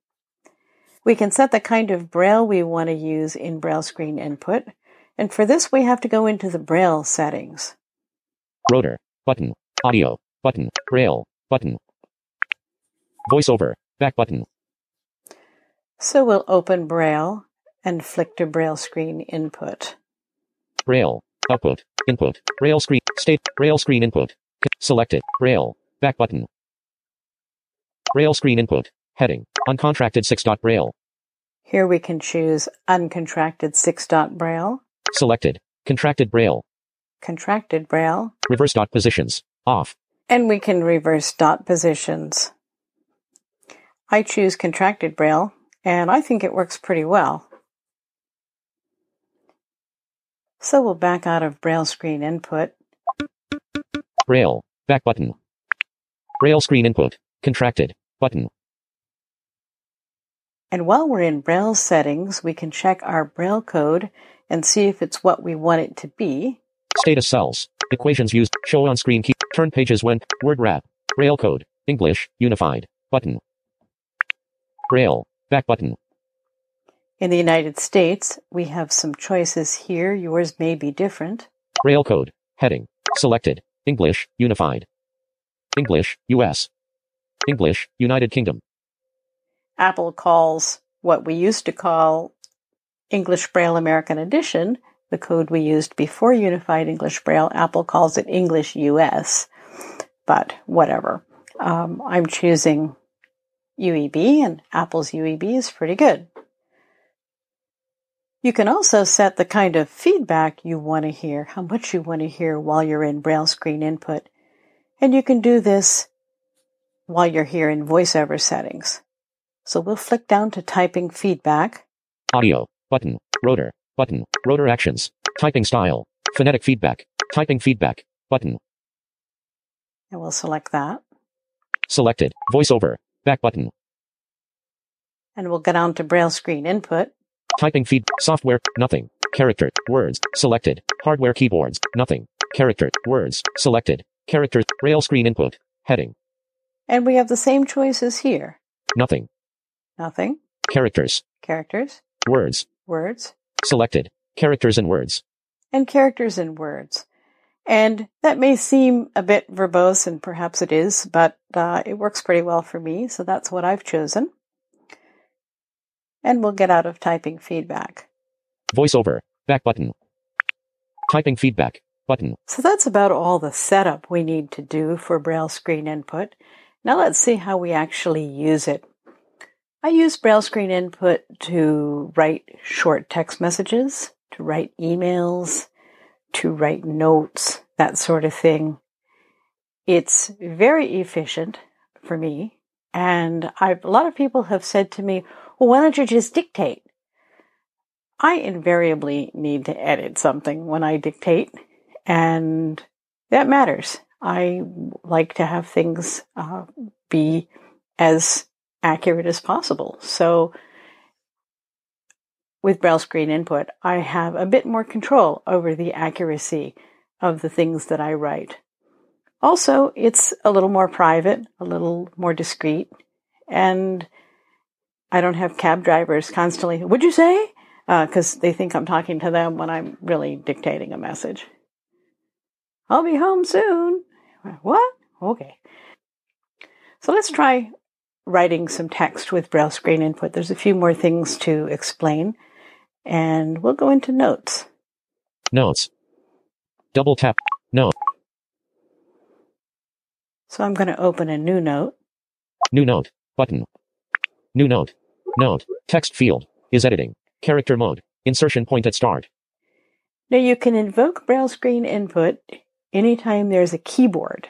We can set the kind of Braille we want to use in Braille screen input, and for this we have to go into the Braille settings. Rotor, button, audio, button, Braille, button, VoiceOver, back button. So we'll open Braille and flick to Braille screen input. Braille, output, input, Braille screen, state, Braille screen input, selected, Braille, back button. Braille screen input, heading, uncontracted six dot Braille. Here we can choose uncontracted six dot Braille. Selected, contracted Braille. Contracted Braille. Reverse dot positions, off. And we can reverse dot positions. I choose contracted Braille. And I think it works pretty well. So we'll back out of Braille screen input. Braille, back button. Braille screen input, contracted, button. And while we're in Braille settings, we can check our Braille code and see if it's what we want it to be. Status cells, equations used, show on screen key, turn pages when, word wrap, Braille code, English, unified, button. Braille. Back button. In the United States, we have some choices here. Yours may be different. Braille code. Heading. Selected. English. Unified. English. U S. English. United Kingdom. Apple calls what we used to call English Braille American Edition, the code we used before Unified English Braille, Apple calls it English U S, but whatever. Um, I'm choosing U E B, and Apple's U E B is pretty good. You can also set the kind of feedback you want to hear, how much you want to hear while you're in Braille screen input. And you can do this while you're here in VoiceOver settings. So we'll flick down to typing feedback. Audio, button, rotor, button, rotor actions, typing style, phonetic feedback, typing feedback, button. And we'll select that. Selected, VoiceOver, back button. And we'll go down to Braille screen input. Typing feed, software, nothing, character, words, selected, hardware keyboards, nothing, character, words, selected, character, Braille screen input, heading. And we have the same choices here. Nothing. Nothing. Characters. Characters. Words. Words. Selected, characters and words. And characters and words. And that may seem a bit verbose, and perhaps it is, but uh, it works pretty well for me, so that's what I've chosen. And we'll get out of typing feedback. VoiceOver, back button. Typing feedback, button. So that's about all the setup we need to do for Braille screen input. Now let's see how we actually use it. I use Braille screen input to write short text messages, to write emails, to write notes, that sort of thing. It's very efficient for me. And I've, a lot of people have said to me, well, why don't you just dictate? I invariably need to edit something when I dictate, and that matters. I like to have things uh, be as accurate as possible. So with Braille screen input, I have a bit more control over the accuracy of the things that I write. Also, it's a little more private, a little more discreet, and I don't have cab drivers constantly, would you say? Because uh, they think I'm talking to them when I'm really dictating a message. I'll be home soon. What? Okay. So let's try writing some text with Braille screen input. There's a few more things to explain, and we'll go into notes. Notes. Double tap. Note. So I'm going to open a new note. New note. Button. New note. Note. Text field. Is editing. Character mode. Insertion point at start. Now you can invoke Braille screen input anytime there's a keyboard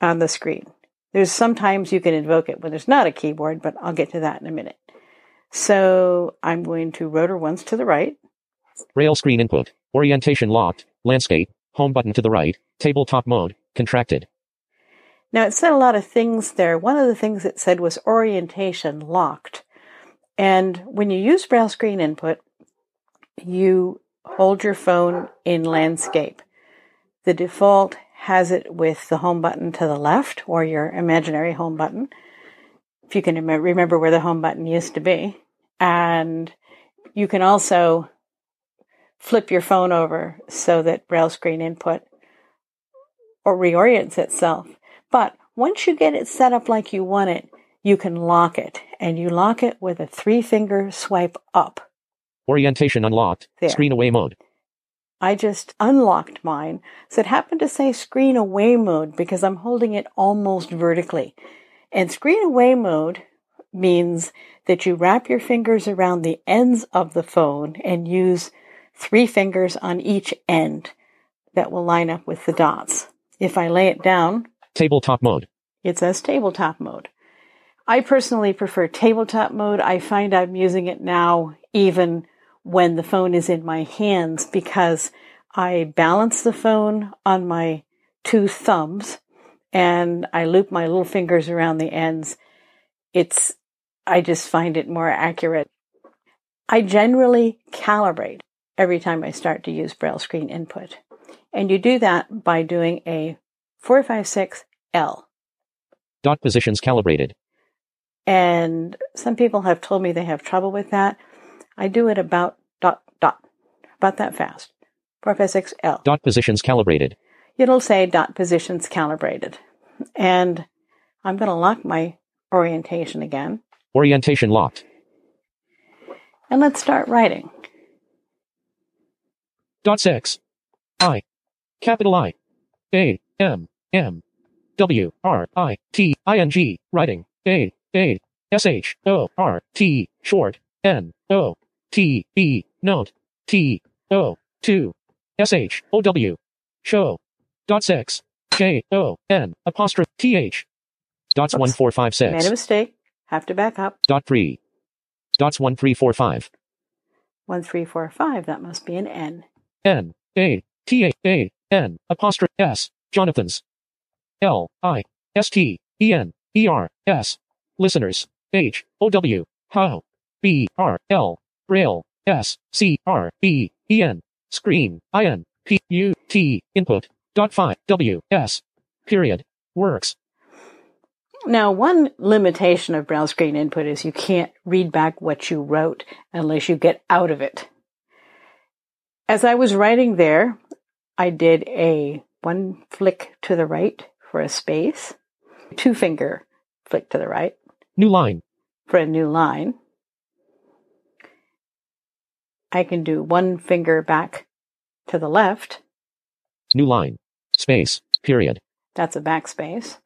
on the screen. There's sometimes you can invoke it when there's not a keyboard, but I'll get to that in a minute. So I'm going to rotor once to the right. Braille screen input. Orientation locked. Landscape. Home button to the right. Tabletop mode. Contracted. Now, it said a lot of things there. One of the things it said was orientation locked. And when you use Braille screen input, you hold your phone in landscape. The default has it with the home button to the left, or your imaginary home button, if you can im- remember where the home button used to be. And you can also flip your phone over so that Braille screen input or reorients itself. But once you get it set up like you want it, you can lock it. And you lock it with a three-finger swipe up. Orientation unlocked. There. Screen away mode. I just unlocked mine. So it happened to say screen away mode because I'm holding it almost vertically. And screen away mode means that you wrap your fingers around the ends of the phone and use three fingers on each end that will line up with the dots. If I lay it down... Tabletop mode. It says tabletop mode. I personally prefer tabletop mode. I find I'm using it now even when the phone is in my hands because I balance the phone on my two thumbs and I loop my little fingers around the ends. It's, I just find it more accurate. I generally calibrate every time I start to use Braille screen input. And you do that by doing a four five six L. Dot positions calibrated. And some people have told me they have trouble with that. I do it about dot, dot, about that fast. four five six L. Dot positions calibrated. It'll say dot positions calibrated. And I'm going to lock my orientation again. Orientation locked. And let's start writing. Dot six. I. Capital I. A. M. M. W. R. I. T. I. N. G. Writing. A. A. S. H. O. R. T. Short. N. O. T. B. Note. T. O. two. S. H. O. W. Show. Dot six. J. O. N. Apostrophe. T. H. Dots one four five six. Made a mistake. Have to back up. Dot three. Dots one three four five. One three four five. That must be an N. N. A. T. A. A. N. Apostrophe. S. Jonathan's. L. I. S. T. E. N. E. R. S. Listeners. H. O. W. How. B. R. L. Braille. S. C. R. B. E. N. Screen. I. N. P. U. T. Input. Dot five. W. S. Period. Works. Now, one limitation of Braille screen input is you can't read back what you wrote unless you get out of it. As I was writing there, I did a one flick to the right for a space, two finger flick to the right. New line. For a new line. I can do one finger back to the left. New line. Space. Period. That's a backspace.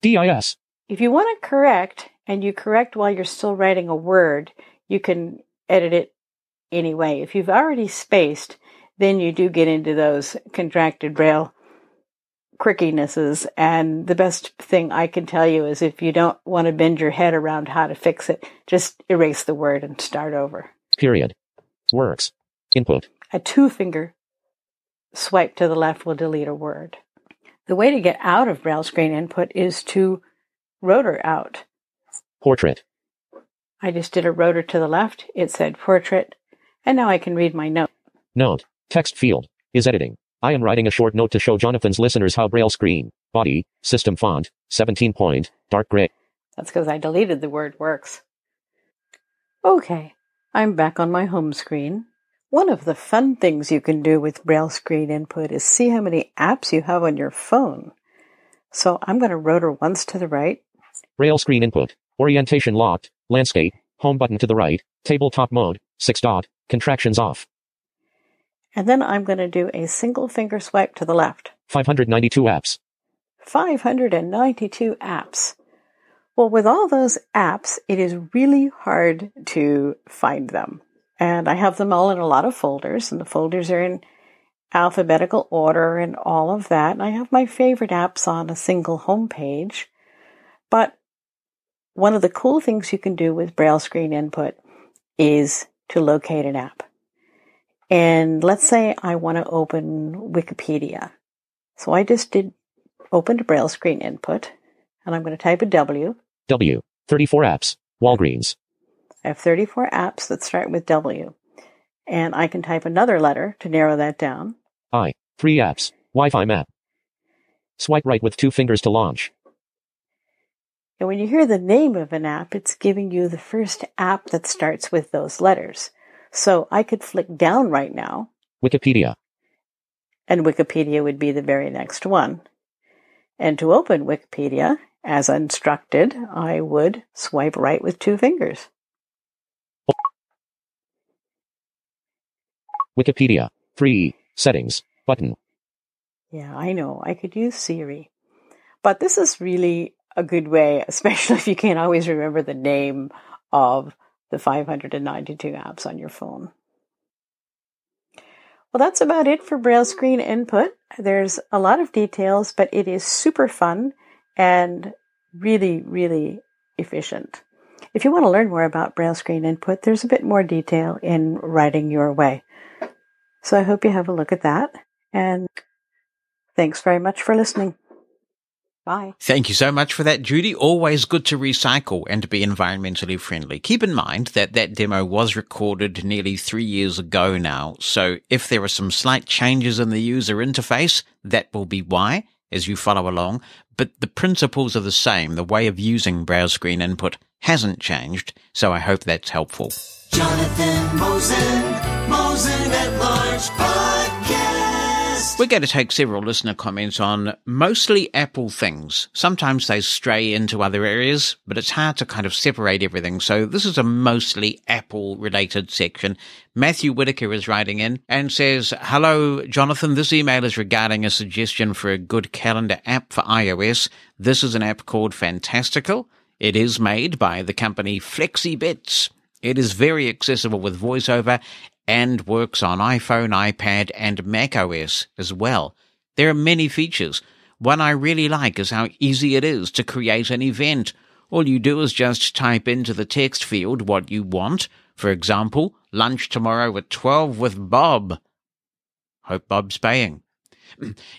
D I S. If you want to correct, and you correct while you're still writing a word, you can edit it anyway. If you've already spaced, then you do get into those contracted Braille quirkinesses. And the best thing I can tell you is if you don't want to bend your head around how to fix it, just erase the word and start over. Period. Works. Input. A two-finger swipe to the left will delete a word. The way to get out of Braille screen input is to rotor out. Portrait. I just did a rotor to the left. It said portrait. And now I can read my note. Note. Text field. Is editing. I am writing a short note to show Jonathan's listeners how Braille screen. Body. System font. seventeen point. Dark gray. That's because I deleted the word works. Okay. I'm back on my home screen. One of the fun things you can do with Braille screen input is see how many apps you have on your phone. So I'm going to rotor once to the right. Braille screen input. Orientation locked. Landscape. Home button to the right. Tabletop mode. Six dot. Contractions off. And then I'm going to do a single finger swipe to the left. five hundred ninety-two apps. five hundred ninety-two apps. Well, with all those apps, it is really hard to find them. And I have them all in a lot of folders, and the folders are in alphabetical order and all of that. And I have my favorite apps on a single home page. But one of the cool things you can do with Braille screen input is to locate an app. And let's say I want to open Wikipedia. So I just did open to Braille screen input, and I'm going to type a W. W. thirty-four apps. Walgreens. I have thirty-four apps that start with W. And I can type another letter to narrow that down. I. Three apps. Wi-Fi map. Swipe right with two fingers to launch. And when you hear the name of an app, it's giving you the first app that starts with those letters. So I could flick down right now. Wikipedia. And Wikipedia would be the very next one. And to open Wikipedia, as instructed, I would swipe right with two fingers. Wikipedia. Free. Settings. Button. Yeah, I know. I could use Siri. But this is really a good way, especially if you can't always remember the name of the five hundred ninety-two apps on your phone. Well, that's about it for Braille screen input. There's a lot of details, but it is super fun and really, really efficient. If you want to learn more about Braille screen input, there's a bit more detail in Writing Your Way. So I hope you have a look at that. And thanks very much for listening. Bye. Thank you so much for that, Judy. Always good to recycle and to be environmentally friendly. Keep in mind that that demo was recorded nearly three years ago now. So if there are some slight changes in the user interface, that will be why as you follow along. But the principles are the same. The way of using Braille screen input hasn't changed, so I hope that's helpful. Jonathan Mosen, Mosen at Large Podcast. podcast. We're going to take several listener comments on mostly Apple things. Sometimes they stray into other areas, but it's hard to kind of separate everything. So this is a mostly Apple-related section. Matthew Whitaker is writing in and says, hello, Jonathan. This email is regarding a suggestion for a good calendar app for iOS. This is an app called Fantastical. It is made by the company Flexibits. It is very accessible with VoiceOver and works on iPhone, iPad, and macOS as well. There are many features. One I really like is how easy it is to create an event. All you do is just type into the text field what you want. For example, lunch tomorrow at twelve with Bob. Hope Bob's paying.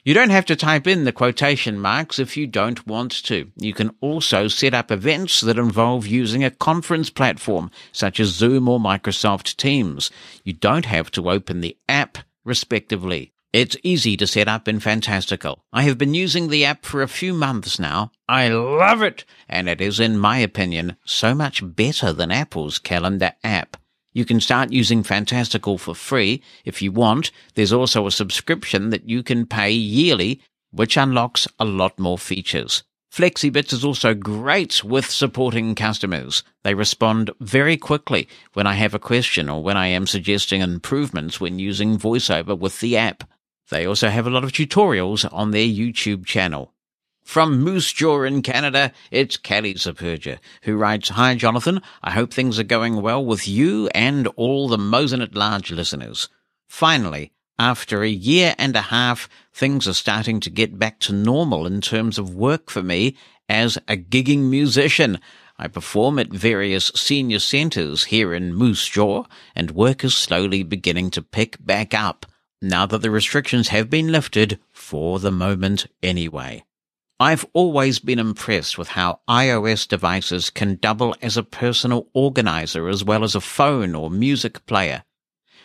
You don't have to type in the quotation marks if you don't want to. You can also set up events that involve using a conference platform, such as Zoom or Microsoft Teams. You don't have to open the app, respectively. It's easy to set up in Fantastical. I have been using the app for a few months now. I love it, and it is, in my opinion, so much better than Apple's calendar app. You can start using Fantastical for free if you want. There's also a subscription that you can pay yearly, which unlocks a lot more features. Flexibits is also great with supporting customers. They respond very quickly when I have a question or when I am suggesting improvements when using VoiceOver with the app. They also have a lot of tutorials on their YouTube channel. From Moose Jaw in Canada, it's Kelly Sapurja, who writes, hi, Jonathan. I hope things are going well with you and all the Mosen at Large listeners. Finally, after a year and a half, things are starting to get back to normal in terms of work for me as a gigging musician. I perform at various senior centres here in Moose Jaw, and work is slowly beginning to pick back up, now that the restrictions have been lifted, for the moment anyway. I've always been impressed with how iOS devices can double as a personal organizer as well as a phone or music player.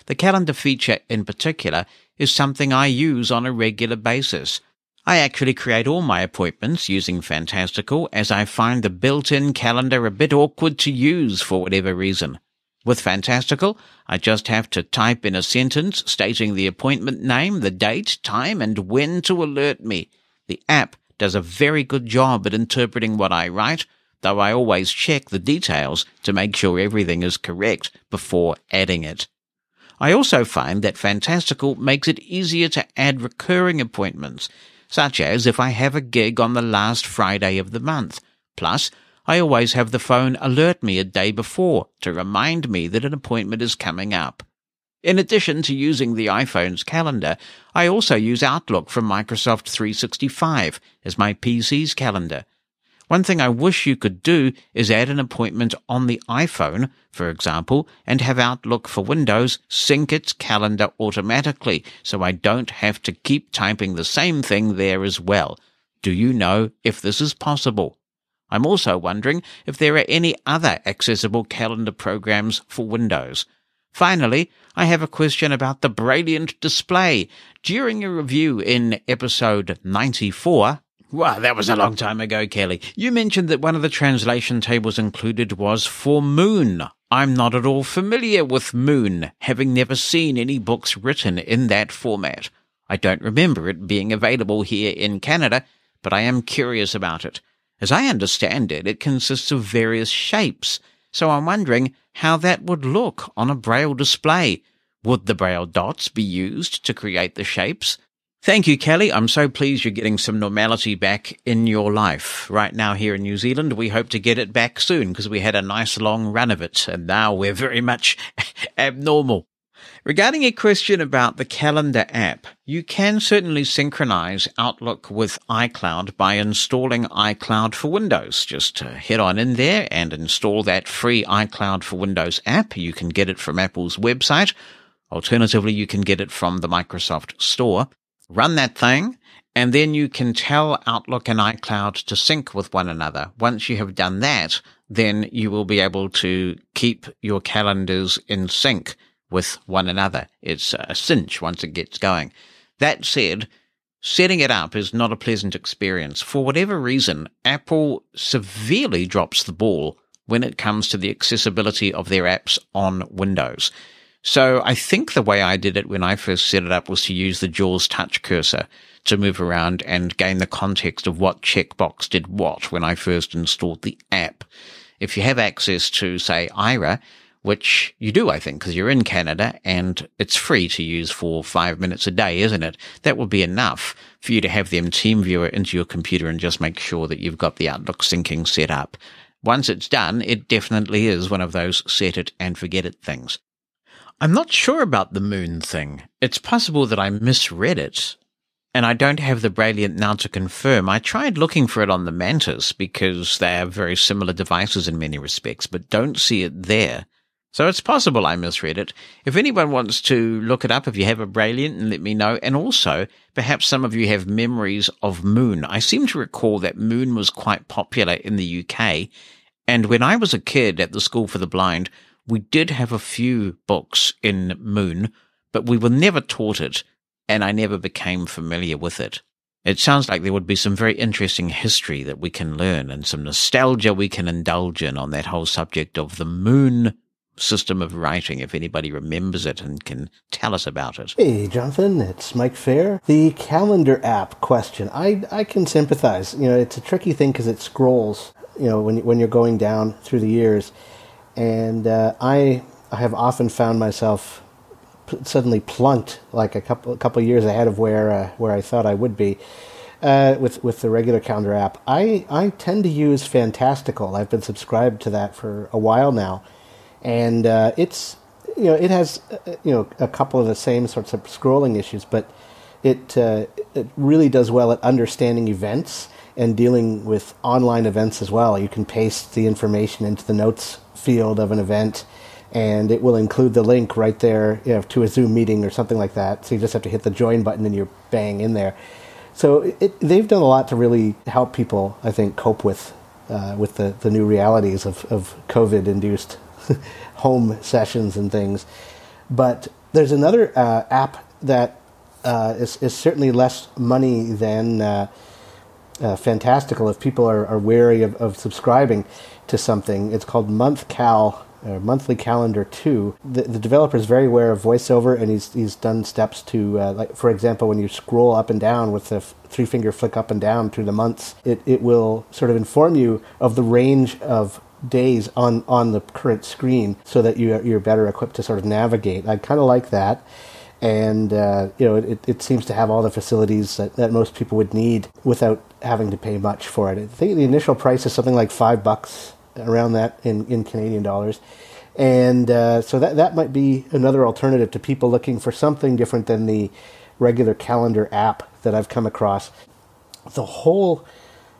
The calendar feature in particular is something I use on a regular basis. I actually create all my appointments using Fantastical, as I find the built-in calendar a bit awkward to use for whatever reason. With Fantastical, I just have to type in a sentence stating the appointment name, the date, time, and when to alert me. The app does a very good job at interpreting what I write, though I always check the details to make sure everything is correct before adding it. I also find that Fantastical makes it easier to add recurring appointments, such as if I have a gig on the last Friday of the month. Plus, I always have the phone alert me a day before to remind me that an appointment is coming up. In addition to using the iPhone's calendar, I also use Outlook from Microsoft three sixty-five as my P C's calendar. One thing I wish you could do is add an appointment on the iPhone, for example, and have Outlook for Windows sync its calendar automatically, so I don't have to keep typing the same thing there as well. Do you know if this is possible? I'm also wondering if there are any other accessible calendar programs for Windows. Finally, I have a question about the Brilliant display. During a review in episode ninety-four, wow, that was a long time ago, Kelly, you mentioned that one of the translation tables included was for Moon. I'm not at all familiar with Moon, having never seen any books written in that format. I don't remember it being available here in Canada, but I am curious about it. As I understand it, it consists of various shapes, so I'm wondering how that would look on a Braille display. Would the Braille dots be used to create the shapes? Thank you, Kelly. I'm so pleased you're getting some normality back in your life. Right now here in New Zealand, we hope to get it back soon, because we had a nice long run of it, and now we're very much abnormal. Regarding a question about the calendar app, you can certainly synchronize Outlook with iCloud by installing iCloud for Windows. Just head on in there and install that free iCloud for Windows app. You can get it from Apple's website. Alternatively, you can get it from the Microsoft Store. Run that thing, and then you can tell Outlook and iCloud to sync with one another. Once you have done that, then you will be able to keep your calendars in sync with one another. It's a cinch once it gets going. That said, setting it up is not a pleasant experience. For whatever reason, Apple severely drops the ball when it comes to the accessibility of their apps on Windows. So I think the way I did it when I first set it up was to use the JAWS touch cursor to move around and gain the context of what checkbox did what when I first installed the app. If you have access to, say, Aira, which you do, I think, because you're in Canada and it's free to use for five minutes a day, isn't it? That would be enough for you to have them TeamViewer into your computer and just make sure that you've got the Outlook syncing set up. Once it's done, it definitely is one of those set it and forget it things. I'm not sure about the Moon thing. It's possible that I misread it, and I don't have the Braille now to confirm. I tried looking for it on the Mantis because they are very similar devices in many respects, but don't see it there. So it's possible I misread it. If anyone wants to look it up, if you have a Braille, and let me know. And also, perhaps some of you have memories of Moon. I seem to recall that Moon was quite popular in the U K. And when I was a kid at the School for the Blind, we did have a few books in Moon, but we were never taught it, and I never became familiar with it. It sounds like there would be some very interesting history that we can learn and some nostalgia we can indulge in on that whole subject of the Moon system of writing, if anybody remembers it and can tell us about it. Hey, Jonathan, it's Mike Fair. The calendar app question. I, I can sympathize. You know, it's a tricky thing because it scrolls, you know, when, when you're going down through the years. And uh, I I have often found myself p- suddenly plunked like a couple a couple years ahead of where uh, where I thought I would be uh, with with the regular calendar app. I, I tend to use Fantastical. I've been subscribed to that for a while now, and uh, it's you know it has uh, you know a couple of the same sorts of scrolling issues, but it uh, it really does well at understanding events and dealing with online events as well. You can paste the information into the notes field of an event, and it will include the link right there, you know, to a Zoom meeting or something like that. So you just have to hit the join button and you're bang in there. So it, they've done a lot to really help people, I think, cope with uh, with the, the new realities of, of COVID-induced home sessions and things. But there's another uh, app that uh, is, is certainly less money than uh, uh, Fantastical if people are, are wary of, of subscribing to something. It's called Month Cal, or Monthly Calendar two. The, the developer is very aware of VoiceOver, and he's he's done steps to, uh, like for example, when you scroll up and down with the f- three finger flick up and down through the months, it, it will sort of inform you of the range of days on, on the current screen, so that you you're better equipped to sort of navigate. I kind of like that, and uh, you know it it seems to have all the facilities that, that most people would need without having to pay much for it. I think the initial price is something like five bucks. Around that in, in Canadian dollars. And uh, so that, that might be another alternative to people looking for something different than the regular calendar app that I've come across. The whole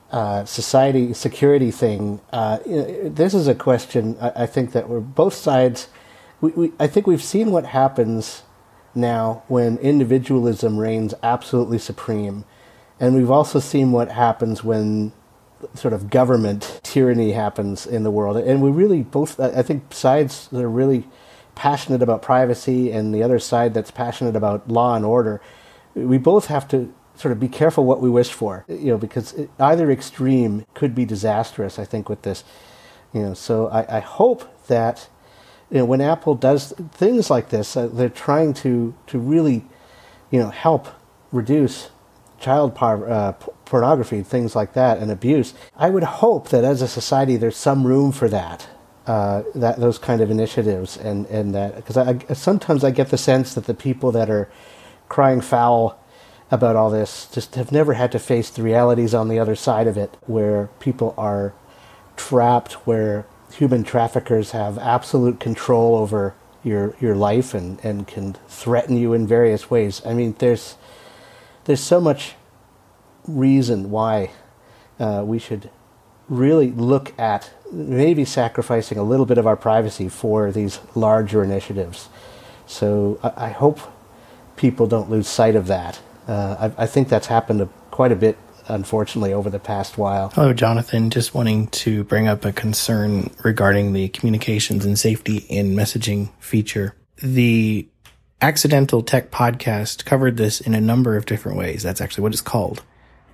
uh, society security thing, uh, you know, this is a question I, I think that we're both sides. We, we I think we've seen what happens now when individualism reigns absolutely supreme. And we've also seen what happens when sort of government tyranny happens in the world. And we really both, I think, sides that are really passionate about privacy and the other side that's passionate about law and order, we both have to sort of be careful what we wish for, you know, because either extreme could be disastrous, I think, with this. You know, so I, I hope that, you know, when Apple does things like this, uh, they're trying to, to really, you know, help reduce child par- uh, pornography, things like that, and abuse. I would hope that as a society there's some room for that, uh, that those kind of initiatives, and, and that, because I, I, sometimes I get the sense that the people that are crying foul about all this just have never had to face the realities on the other side of it, where people are trapped, where human traffickers have absolute control over your, your life and, and can threaten you in various ways. I mean, there's There's so much reason why uh, we should really look at maybe sacrificing a little bit of our privacy for these larger initiatives. So I, I hope people don't lose sight of that. Uh, I, I think that's happened quite a bit, unfortunately, over the past while. Hello, Jonathan. Just wanting to bring up a concern regarding the communications and safety in messaging feature. The Accidental Tech Podcast covered this in a number of different ways. That's actually what it's called.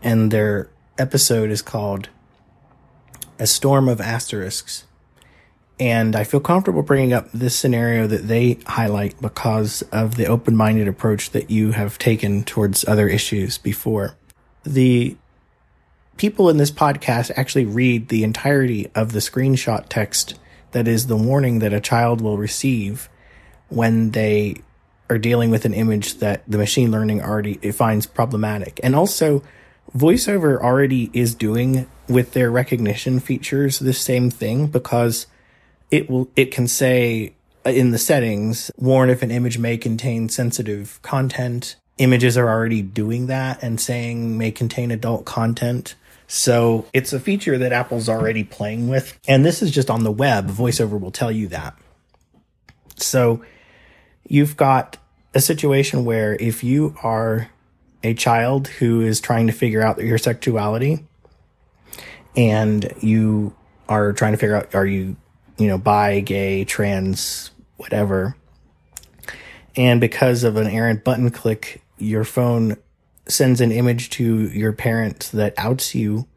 And their episode is called A Storm of Asterisks. And I feel comfortable bringing up this scenario that they highlight because of the open-minded approach that you have taken towards other issues before. The people in this podcast actually read the entirety of the screenshot text that is the warning that a child will receive when they are dealing with an image that the machine learning already finds problematic. And also, VoiceOver already is doing with their recognition features the same thing, because it will, it can say in the settings, warn if an image may contain sensitive content. Images are already doing that and saying may contain adult content. So it's a feature that Apple's already playing with. And this is just on the web. VoiceOver will tell you that. So you've got a situation where if you are a child who is trying to figure out your sexuality, and you are trying to figure out, are you, you know, bi, gay, trans, whatever. And because of an errant button click, your phone sends an image to your parent that outs you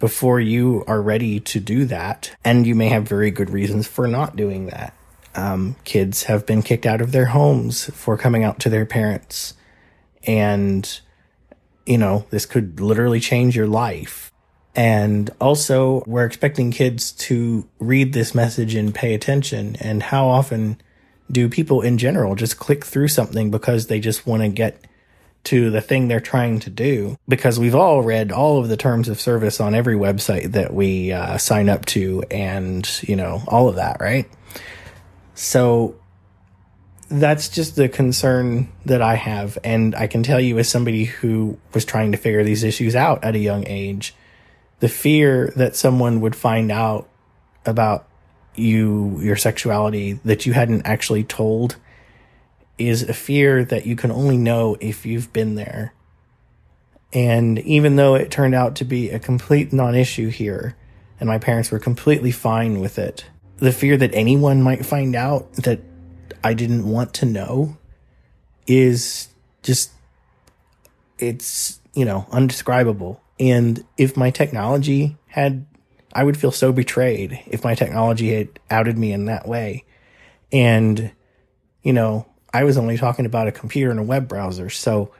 before you are ready to do that. And you may have very good reasons for not doing that. Um, kids have been kicked out of their homes for coming out to their parents. And, you know, this could literally change your life. And also, we're expecting kids to read this message and pay attention. And how often do people in general just click through something because they just want to get to the thing they're trying to do? Because we've all read all of the terms of service on every website that we uh, sign up to, and, you know, all of that, right? So that's just the concern that I have. And I can tell you, as somebody who was trying to figure these issues out at a young age, the fear that someone would find out about you, your sexuality, that you hadn't actually told, is a fear that you can only know if you've been there. And even though it turned out to be a complete non-issue here, and my parents were completely fine with it, the fear that anyone might find out that I didn't want to know is just, it's, you know, undescribable. And if my technology had, I would feel so betrayed if my technology had outed me in that way. And, you know, I was only talking about a computer and a web browser. So,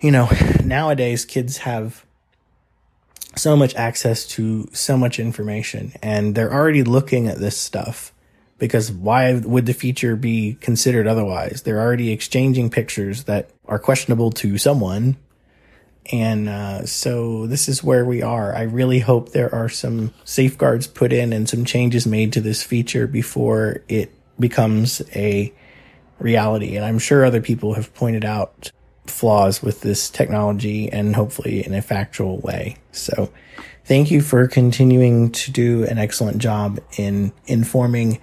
you know, nowadays kids have so much access to so much information, and they're already looking at this stuff, because why would the feature be considered otherwise? They're already exchanging pictures that are questionable to someone. And uh, so this is where we are. I really hope there are some safeguards put in and some changes made to this feature before it becomes a reality. And I'm sure other people have pointed out flaws with this technology, and hopefully in a factual way. So thank you for continuing to do an excellent job in informing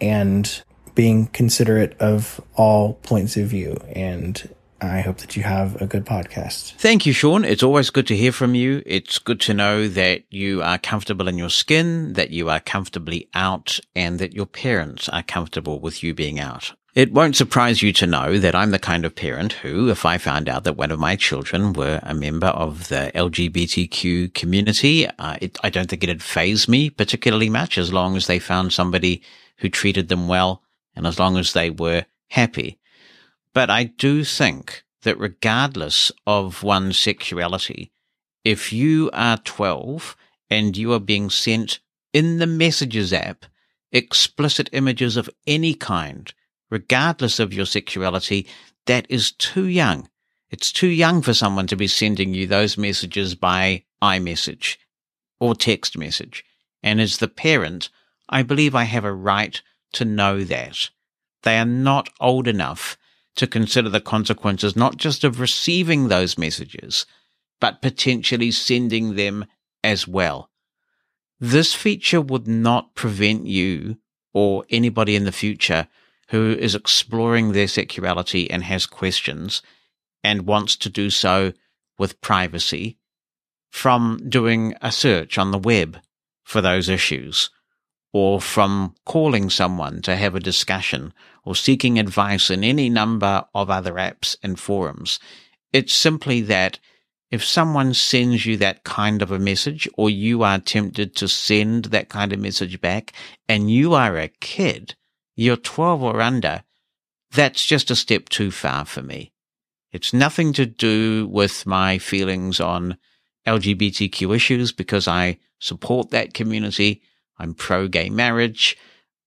and being considerate of all points of view, and I hope that you have a good podcast. Thank you, Sean. It's always good to hear from you. It's good to know that you are comfortable in your skin, that you are comfortably out, and that your parents are comfortable with you being out. It won't surprise you to know that I'm the kind of parent who, if I found out that one of my children were a member of the L G B T Q community, uh, it, I don't think it'd faze me particularly much, as long as they found somebody who treated them well and as long as they were happy. But I do think that regardless of one's sexuality, if you are twelve and you are being sent in the Messages app explicit images of any kind, regardless of your sexuality, that is too young. It's too young for someone to be sending you those messages by iMessage or text message. And as the parent, I believe I have a right to know that. They are not old enough to consider the consequences, not just of receiving those messages, but potentially sending them as well. This feature would not prevent you or anybody in the future who is exploring their sexuality and has questions and wants to do so with privacy from doing a search on the web for those issues, or from calling someone to have a discussion, or seeking advice in any number of other apps and forums. It's simply that if someone sends you that kind of a message, or you are tempted to send that kind of message back, and you are a kid, you're twelve or under, that's just a step too far for me. It's nothing to do with my feelings on L G B T Q issues, because I support that community. I'm pro-gay marriage.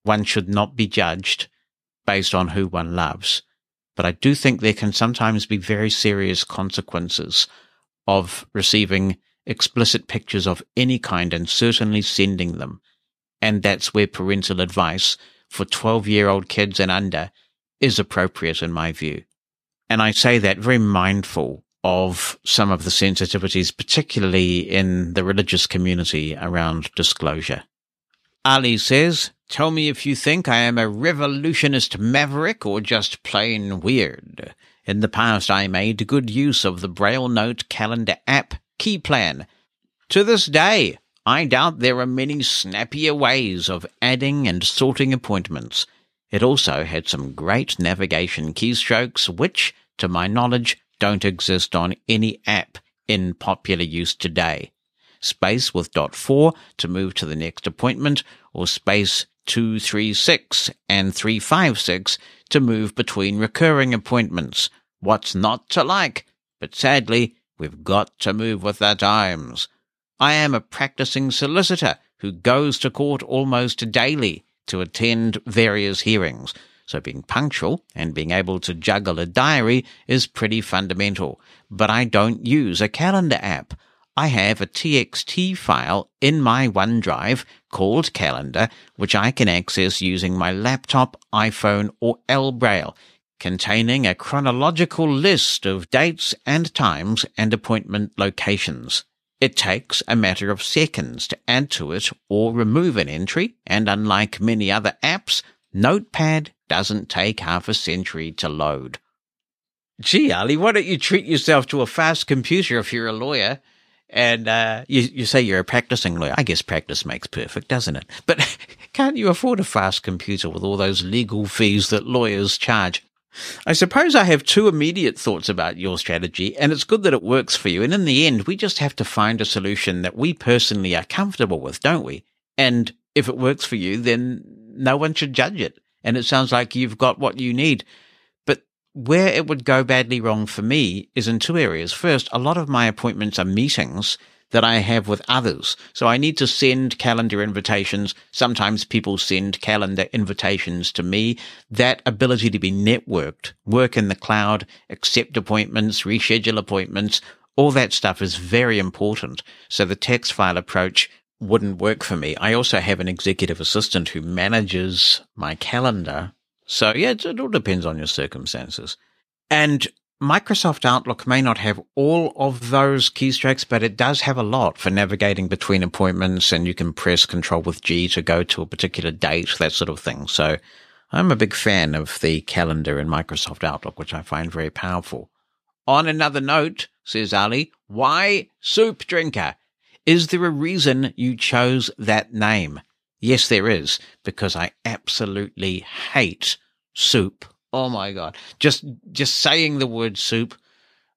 One should not be judged based on who one loves. But I do think there can sometimes be very serious consequences of receiving explicit pictures of any kind, and certainly sending them. And that's where parental advice for twelve-year-old kids and under is appropriate in my view. And I say that very mindful of some of the sensitivities, particularly in the religious community, around disclosure. Ali says, tell me if you think I am a revolutionist maverick or just plain weird. In the past, I made good use of the Braille Note calendar app key plan. To this day, I doubt there are many snappier ways of adding and sorting appointments. It also had some great navigation keystrokes, which, to my knowledge, don't exist on any app in popular use today. Space with dot four to move to the next appointment, or space two three six and three five six to move between recurring appointments. What's not to like? But sadly, we've got to move with our times. I am a practicing solicitor who goes to court almost daily to attend various hearings, so being punctual and being able to juggle a diary is pretty fundamental. But I don't use a calendar app. I have a T X T file in my OneDrive called Calendar, which I can access using my laptop, iPhone, or L-Braille, containing a chronological list of dates and times and appointment locations. It takes a matter of seconds to add to it or remove an entry, and unlike many other apps, Notepad doesn't take half a century to load. Gee, Ali, why don't you treat yourself to a fast computer if you're a lawyer? And uh, you, you say you're a practicing lawyer. I guess practice makes perfect, doesn't it? But can't you afford a fast computer with all those legal fees that lawyers charge? I suppose I have two immediate thoughts about your strategy, and it's good that it works for you. And in the end, we just have to find a solution that we personally are comfortable with, don't we? And if it works for you, then no one should judge it. And it sounds like you've got what you need. Where it would go badly wrong for me is in two areas. First, a lot of my appointments are meetings that I have with others. So I need to send calendar invitations. Sometimes people send calendar invitations to me. That ability to be networked, work in the cloud, accept appointments, reschedule appointments, all that stuff is very important. So the text file approach wouldn't work for me. I also have an executive assistant who manages my calendar. So, yeah, it all depends on your circumstances. And Microsoft Outlook may not have all of those keystrokes, but it does have a lot for navigating between appointments, and you can press Control with G to go to a particular date, that sort of thing. So I'm a big fan of the calendar in Microsoft Outlook, which I find very powerful. On another note, says Ali, why Soup Drinker? Is there a reason you chose that name? Yes, there is, because I absolutely hate soup. Oh, my God. Just just saying the word soup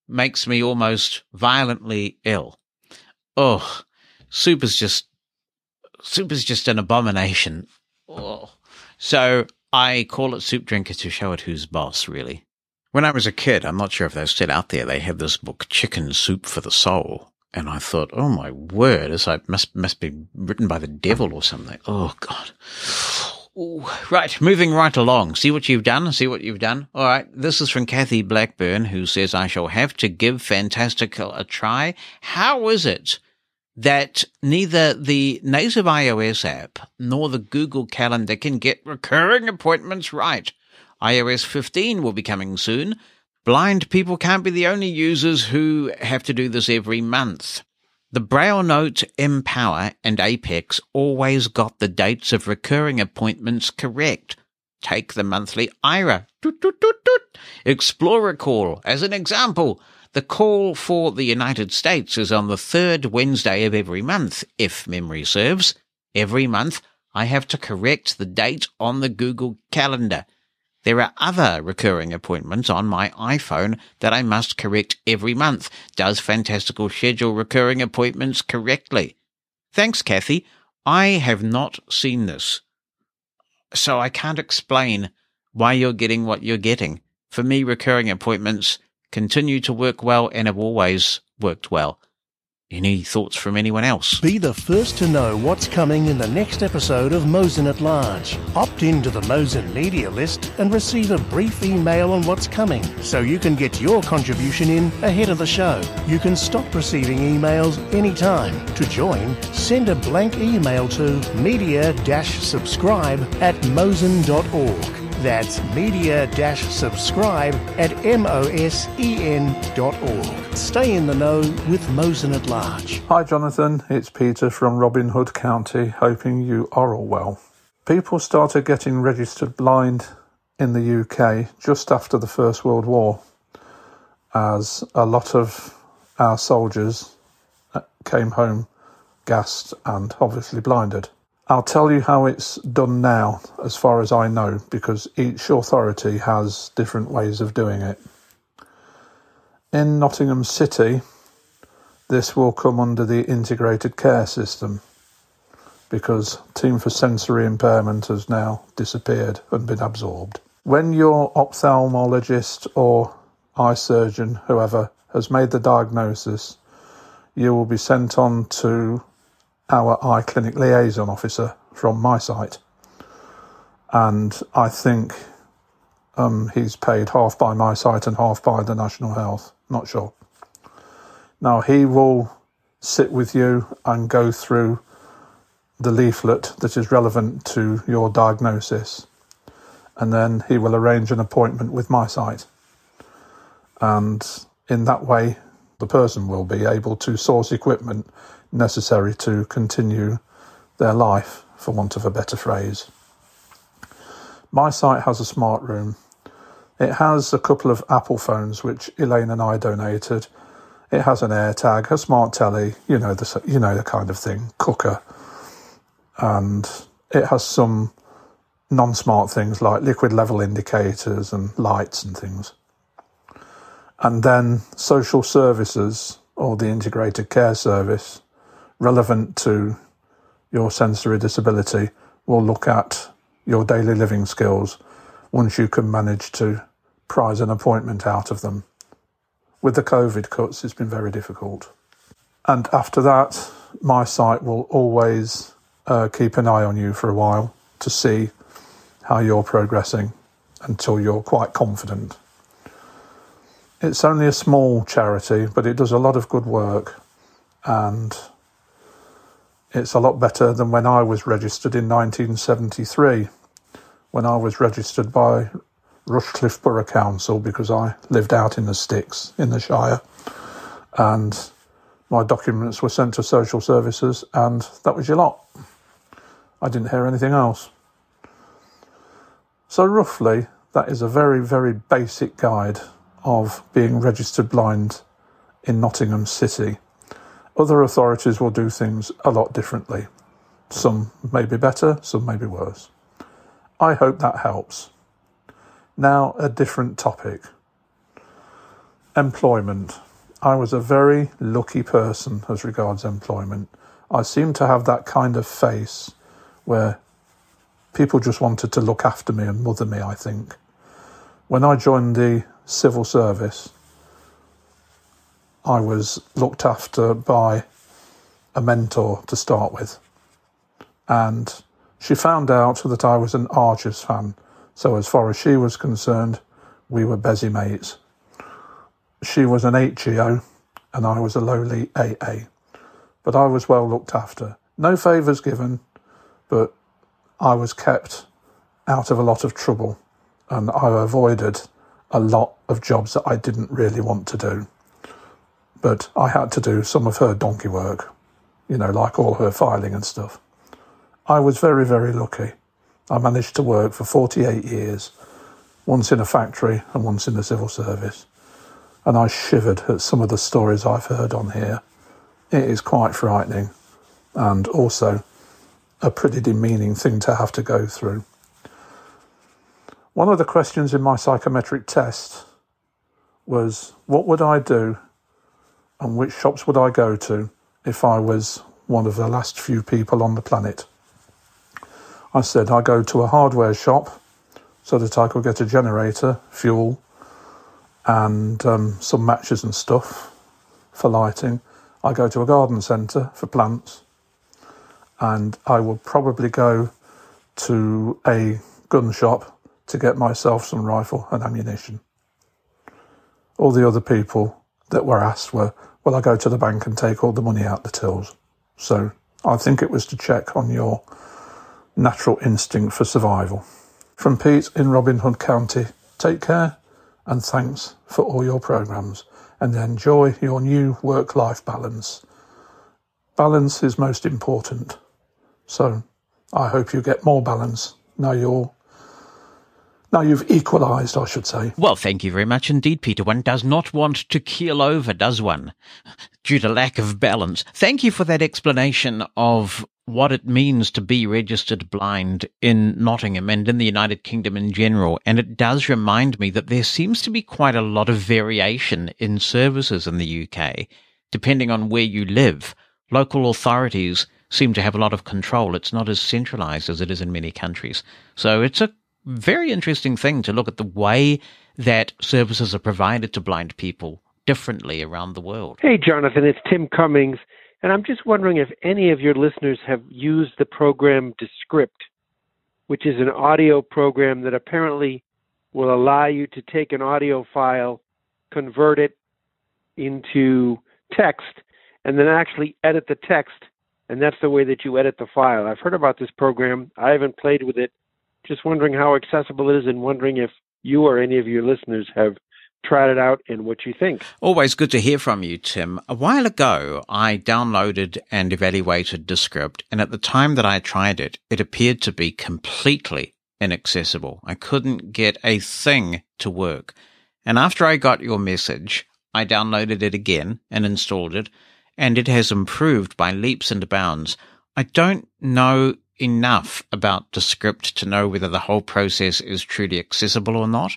makes me almost violently ill. Oh, soup is just soup is just an abomination. Oh. So I call it Soup Drinker to show it who's boss, really. When I was a kid, I'm not sure if they're still out there, they had this book, Chicken Soup for the Soul. And I thought, oh, my word, it's like must must be written by the devil or something. Oh, God. Ooh. Right, moving right along. See what you've done? See what you've done? All right, this is from Kathy Blackburn, who says, I shall have to give Fantastical a try. How is it that neither the native iOS app nor the Google Calendar can get recurring appointments right? i O S fifteen will be coming soon. Blind people can't be the only users who have to do this every month. The Braille Note, Empower, and Apex always got the dates of recurring appointments correct. Take the monthly Aira. Toot, toot, toot, toot. Explorer Call, as an example. The call for the United States is on the third Wednesday of every month, if memory serves. Every month, I have to correct the date on the Google Calendar. There are other recurring appointments on my iPhone that I must correct every month. Does Fantastical schedule recurring appointments correctly? Thanks, Kathy. I have not seen this, so I can't explain why you're getting what you're getting. For me, recurring appointments continue to work well and have always worked well. Any thoughts from anyone else? Be the first to know what's coming in the next episode of Mosen at Large. Opt into the Mosen media list and receive a brief email on what's coming so you can get your contribution in ahead of the show. You can stop receiving emails anytime. To join, send a blank email to media-subscribe at mosen dot org. That's media-subscribe at mosen dot org. Stay in the know with Mosen at Large. Hi, Jonathan. It's Peter from Robin Hood County, hoping you are all well. People started getting registered blind in the U K just after the First World War, as a lot of our soldiers came home gassed and obviously blinded. I'll tell you how it's done now, as far as I know, because each authority has different ways of doing it. In Nottingham City, this will come under the integrated care system, because Team for Sensory Impairment has now disappeared and been absorbed. When your ophthalmologist or eye surgeon, whoever, has made the diagnosis, you will be sent on to our eye clinic liaison officer from my site, and I think um, he's paid half by my site and half by the National Health, not sure. Now he will sit with you and go through the leaflet that is relevant to your diagnosis, and then he will arrange an appointment with my site, and in that way the person will be able to source equipment necessary to continue their life, for want of a better phrase. My site has a smart room. It has a couple of Apple phones, which Elaine and I donated. It has an AirTag, a smart telly, you know the you know the kind of thing, cooker, and it has some non-smart things like liquid level indicators and lights and things. And then social services, or the integrated care service, relevant to your sensory disability, will look at your daily living skills once you can manage to prize an appointment out of them. With the COVID cuts, it's been very difficult. And after that, my site will always uh, keep an eye on you for a while to see how you're progressing until you're quite confident. It's only a small charity, but it does a lot of good work, and it's a lot better than when I was registered in nineteen seventy-three, when I was registered by Rushcliffe Borough Council, because I lived out in the sticks, in the Shire, and my documents were sent to social services, and that was your lot. I didn't hear anything else. So roughly, that is a very, very basic guide of being registered blind in Nottingham City. Other authorities will do things a lot differently. Some may be better, some may be worse. I hope that helps. Now, a different topic. Employment. I was a very lucky person as regards employment. I seemed to have that kind of face where people just wanted to look after me and mother me, I think. When I joined the civil service, I was looked after by a mentor to start with, and she found out that I was an Archers fan, so as far as she was concerned, we were bezzy mates. She was an H E O and I was a lowly A A, but I was well looked after. No favours given, but I was kept out of a lot of trouble, and I avoided a lot of jobs that I didn't really want to do. But I had to do some of her donkey work, you know, like all her filing and stuff. I was very, very lucky. I managed to work for forty-eight years, once in a factory and once in the civil service. And I shivered at some of the stories I've heard on here. It is quite frightening, and also a pretty demeaning thing to have to go through. One of the questions in my psychometric test was, what would I do and which shops would I go to if I was one of the last few people on the planet? I said I go to a hardware shop so that I could get a generator, fuel and um, some matches and stuff for lighting. I go to a garden centre for plants, and I will probably go to a gun shop to get myself some rifle and ammunition. All the other people that were asked were, well, I go to the bank and take all the money out the tills. So I think it was to check on your natural instinct for survival. From Pete in Robin Hood County, take care and thanks for all your programmes, and enjoy your new work-life balance. Balance is most important. So I hope you get more balance now you're Now you've equalised, I should say. Well, thank you very much indeed, Peter. One does not want to keel over, does one, due to lack of balance. Thank you for that explanation of what it means to be registered blind in Nottingham and in the United Kingdom in general. And it does remind me that there seems to be quite a lot of variation in services in the U K. Depending on where you live, local authorities seem to have a lot of control. It's not as centralised as it is in many countries. So it's a very interesting thing to look at the way that services are provided to blind people differently around the world. Hey, Jonathan, it's Tim Cummings, and I'm just wondering if any of your listeners have used the program Descript, which is an audio program that apparently will allow you to take an audio file, convert it into text, and then actually edit the text, and that's the way that you edit the file. I've heard about this program. I haven't played with it. Just wondering how accessible it is and wondering if you or any of your listeners have tried it out and what you think. Always good to hear from you, Tim. A while ago, I downloaded and evaluated Descript, and at the time that I tried it, it appeared to be completely inaccessible. I couldn't get a thing to work. And after I got your message, I downloaded it again and installed it, and it has improved by leaps and bounds. I don't know enough about Descript to know whether the whole process is truly accessible or not,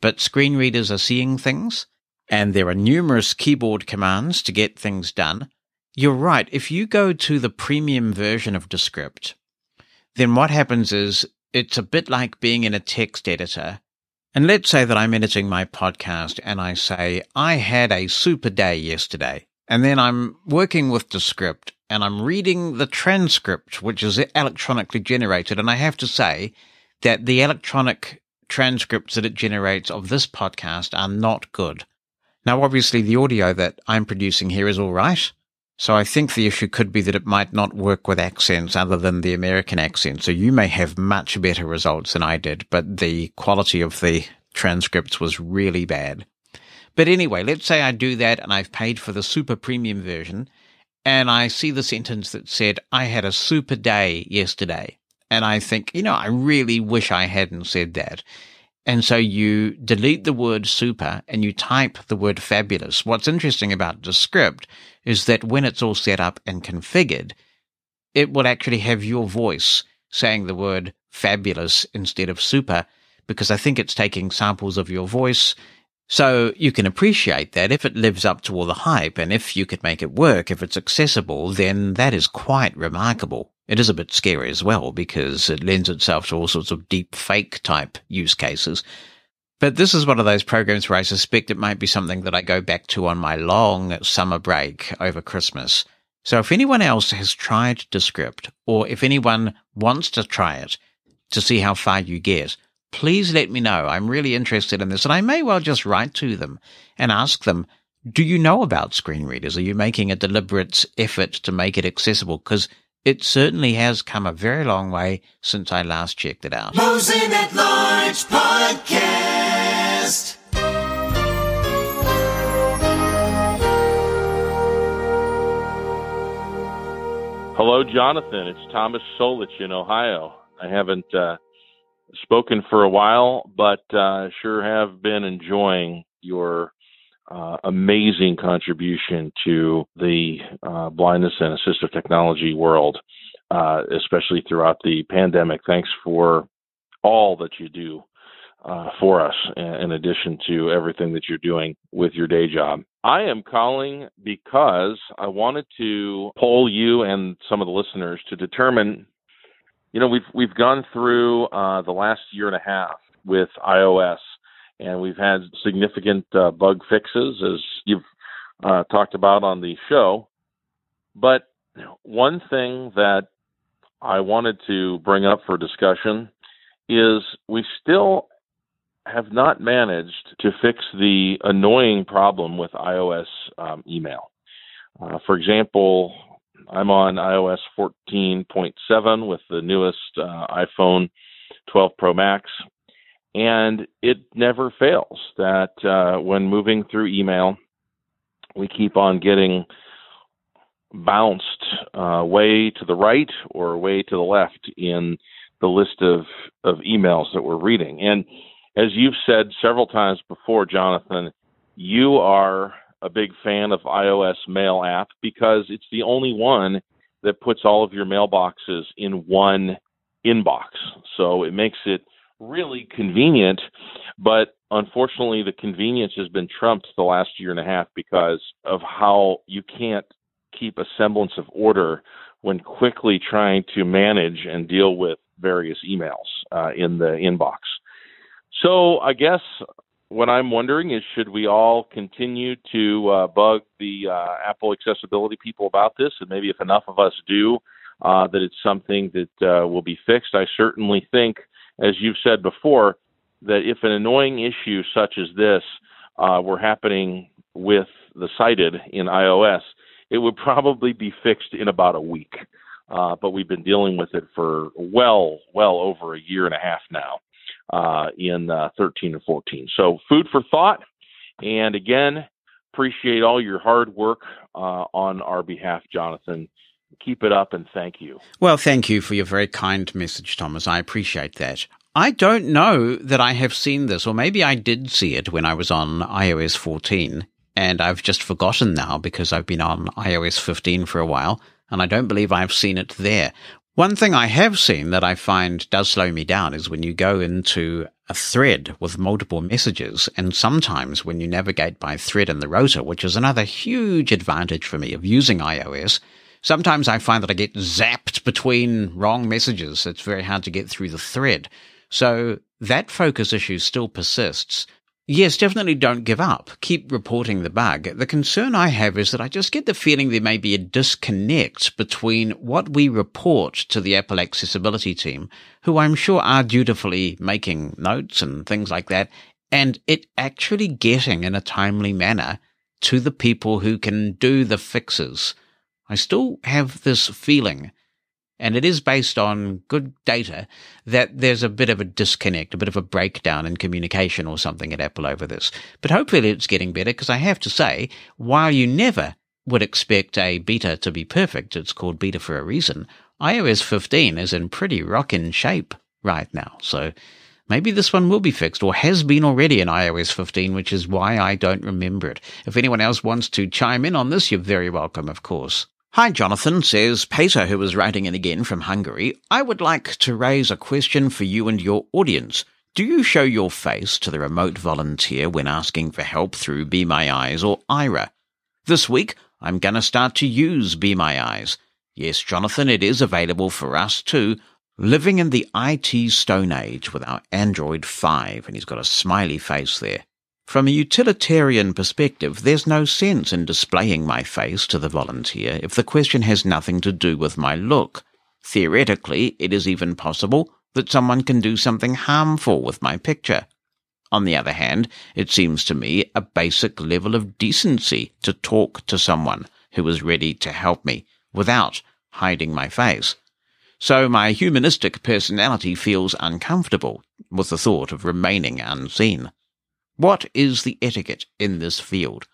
but screen readers are seeing things, and there are numerous keyboard commands to get things done. You're right. If you go to the premium version of Descript, then what happens is it's a bit like being in a text editor. And let's say that I'm editing my podcast and I say, I had a super day yesterday. And then I'm working with Descript and I'm reading the transcript, which is electronically generated. And I have to say that the electronic transcripts that it generates of this podcast are not good. Now, obviously, the audio that I'm producing here is all right. So I think the issue could be that it might not work with accents other than the American accent. So you may have much better results than I did, but the quality of the transcripts was really bad. But anyway, let's say I do that and I've paid for the super premium version, and I see the sentence that said, I had a super day yesterday. And I think, you know, I really wish I hadn't said that. And so you delete the word super and you type the word fabulous. What's interesting about Descript is that when it's all set up and configured, it will actually have your voice saying the word fabulous instead of super, because I think it's taking samples of your voice. So you can appreciate that if it lives up to all the hype and if you could make it work, if it's accessible, then that is quite remarkable. It is a bit scary as well because it lends itself to all sorts of deep fake type use cases. But this is one of those programs where I suspect it might be something that I go back to on my long summer break over Christmas. So if anyone else has tried Descript, or if anyone wants to try it to see how far you get, please let me know. I'm really interested in this, and I may well just write to them and ask them, do you know about screen readers? Are you making a deliberate effort to make it accessible? Because it certainly has come a very long way since I last checked it out. Mosen at Large Podcast. Hello, Jonathan. It's Thomas Solich in Ohio. I haven't... Uh... spoken for a while, but uh, sure have been enjoying your uh, amazing contribution to the uh, blindness and assistive technology world, uh, especially throughout the pandemic. Thanks for all that you do uh, for us, in addition to everything that you're doing with your day job. I am calling because I wanted to poll you and some of the listeners to determine, you know, we've we've gone through uh, the last year and a half with iOS, and we've had significant uh, bug fixes, as you've uh, talked about on the show. But one thing that I wanted to bring up for discussion is we still have not managed to fix the annoying problem with iOS um, email. Uh, for example, I'm on iOS fourteen point seven with the newest uh, iPhone twelve Pro Max, and it never fails that uh, when moving through email, we keep on getting bounced uh, way to the right or way to the left in the list of, of emails that we're reading. And as you've said several times before, Jonathan, you are a big fan of iOS Mail app because it's the only one that puts all of your mailboxes in one inbox. So it makes it really convenient, but unfortunately the convenience has been trumped the last year and a half because of how you can't keep a semblance of order when quickly trying to manage and deal with various emails uh, in the inbox. So I guess what I'm wondering is, should we all continue to uh, bug the uh, Apple accessibility people about this? And maybe if enough of us do, uh, that it's something that uh, will be fixed. I certainly think, as you've said before, that if an annoying issue such as this uh, were happening with the sighted in iOS, it would probably be fixed in about a week. Uh, but we've been dealing with it for well, well over a year and a half now uh, in uh, thirteen and fourteen. So food for thought. And again, appreciate all your hard work uh, on our behalf, Jonathan. Keep it up and thank you. Well, thank you for your very kind message, Thomas. I appreciate that. I don't know that I have seen this, or maybe I did see it when I was on iOS fourteen. And I've just forgotten now because I've been on iOS fifteen for a while, and I don't believe I've seen it there. One thing I have seen that I find does slow me down is when you go into a thread with multiple messages, and sometimes when you navigate by thread in the rotor, which is another huge advantage for me of using iOS, sometimes I find that I get zapped between wrong messages. It's very hard to get through the thread. So that focus issue still persists. Yes, definitely don't give up. Keep reporting the bug. The concern I have is that I just get the feeling there may be a disconnect between what we report to the Apple accessibility team, who I'm sure are dutifully making notes and things like that, and it actually getting in a timely manner to the people who can do the fixes. I still have this feeling, and it is based on good data, that there's a bit of a disconnect, a bit of a breakdown in communication or something at Apple over this. But hopefully it's getting better, because I have to say, while you never would expect a beta to be perfect, it's called beta for a reason, iOS fifteen is in pretty rockin' shape right now. So maybe this one will be fixed, or has been already in iOS fifteen, which is why I don't remember it. If anyone else wants to chime in on this, you're very welcome, of course. Hi, Jonathan, says Peter, who is writing in again from Hungary. I would like to raise a question for you and your audience. Do you show your face to the remote volunteer when asking for help through Be My Eyes or Aira? This week, I'm going to start to use Be My Eyes. Yes, Jonathan, it is available for us too. Living in the I T Stone Age with our Android five, and he's got a smiley face there. From a utilitarian perspective, there's no sense in displaying my face to the volunteer if the question has nothing to do with my look. Theoretically, it is even possible that someone can do something harmful with my picture. On the other hand, it seems to me a basic level of decency to talk to someone who is ready to help me without hiding my face. So my humanistic personality feels uncomfortable with the thought of remaining unseen. What is the etiquette in this field?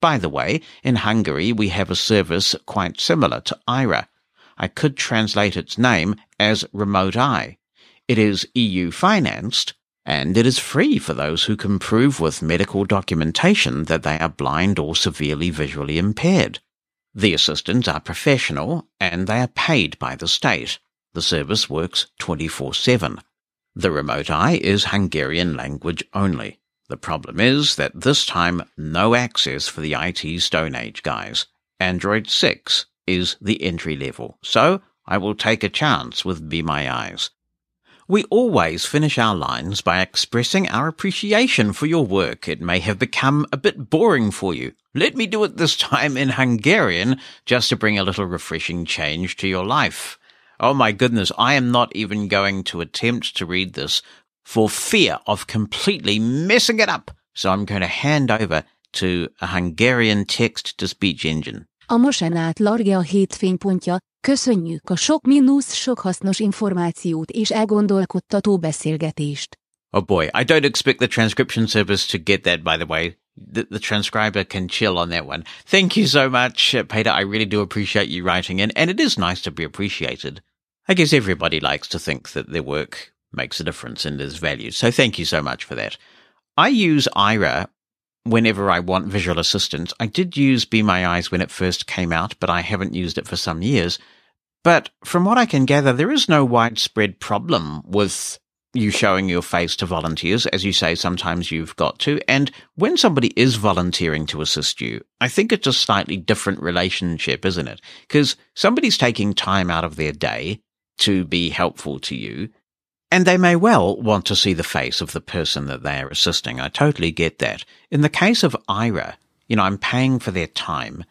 By the way, in Hungary we have a service quite similar to Aira. I could translate its name as Remote Eye. It is E U financed, and it is free for those who can prove with medical documentation that they are blind or severely visually impaired. The assistants are professional, and they are paid by the state. The service works twenty-four seven. The remote eye is Hungarian language only. The problem is that this time no access for the I T Stone Age guys. Android six is the entry level, so I will take a chance with Be My Eyes. We always finish our lines by expressing our appreciation for your work. It may have become a bit boring for you. Let me do it this time in Hungarian, just to bring a little refreshing change to your life. Oh my goodness, I am not even going to attempt to read this for fear of completely messing it up. So I'm going to hand over to a Hungarian text-to-speech engine. A Mosen átlárgja a hétfénypontja. Köszönjük a sok mínusz, sok hasznos információt és elgondolkodtató beszélgetést. Oh boy, I don't expect the transcription service to get that, by the way. The, the transcriber can chill on that one. Thank you so much, Peter. I really do appreciate you writing in, and it is nice to be appreciated. I guess everybody likes to think that their work makes a difference and is valued, so thank you so much for that. I use Aira whenever I want visual assistance. I did use Be My Eyes when it first came out, but I haven't used it for some years. But from what I can gather, there is no widespread problem with you showing your face to volunteers. As you say, sometimes you've got to. And when somebody is volunteering to assist you, I think it's a slightly different relationship, isn't it? Because somebody's taking time out of their day to be helpful to you, and they may well want to see the face of the person that they are assisting. I totally get that. In the case of Aira, you know, I'm paying for their time.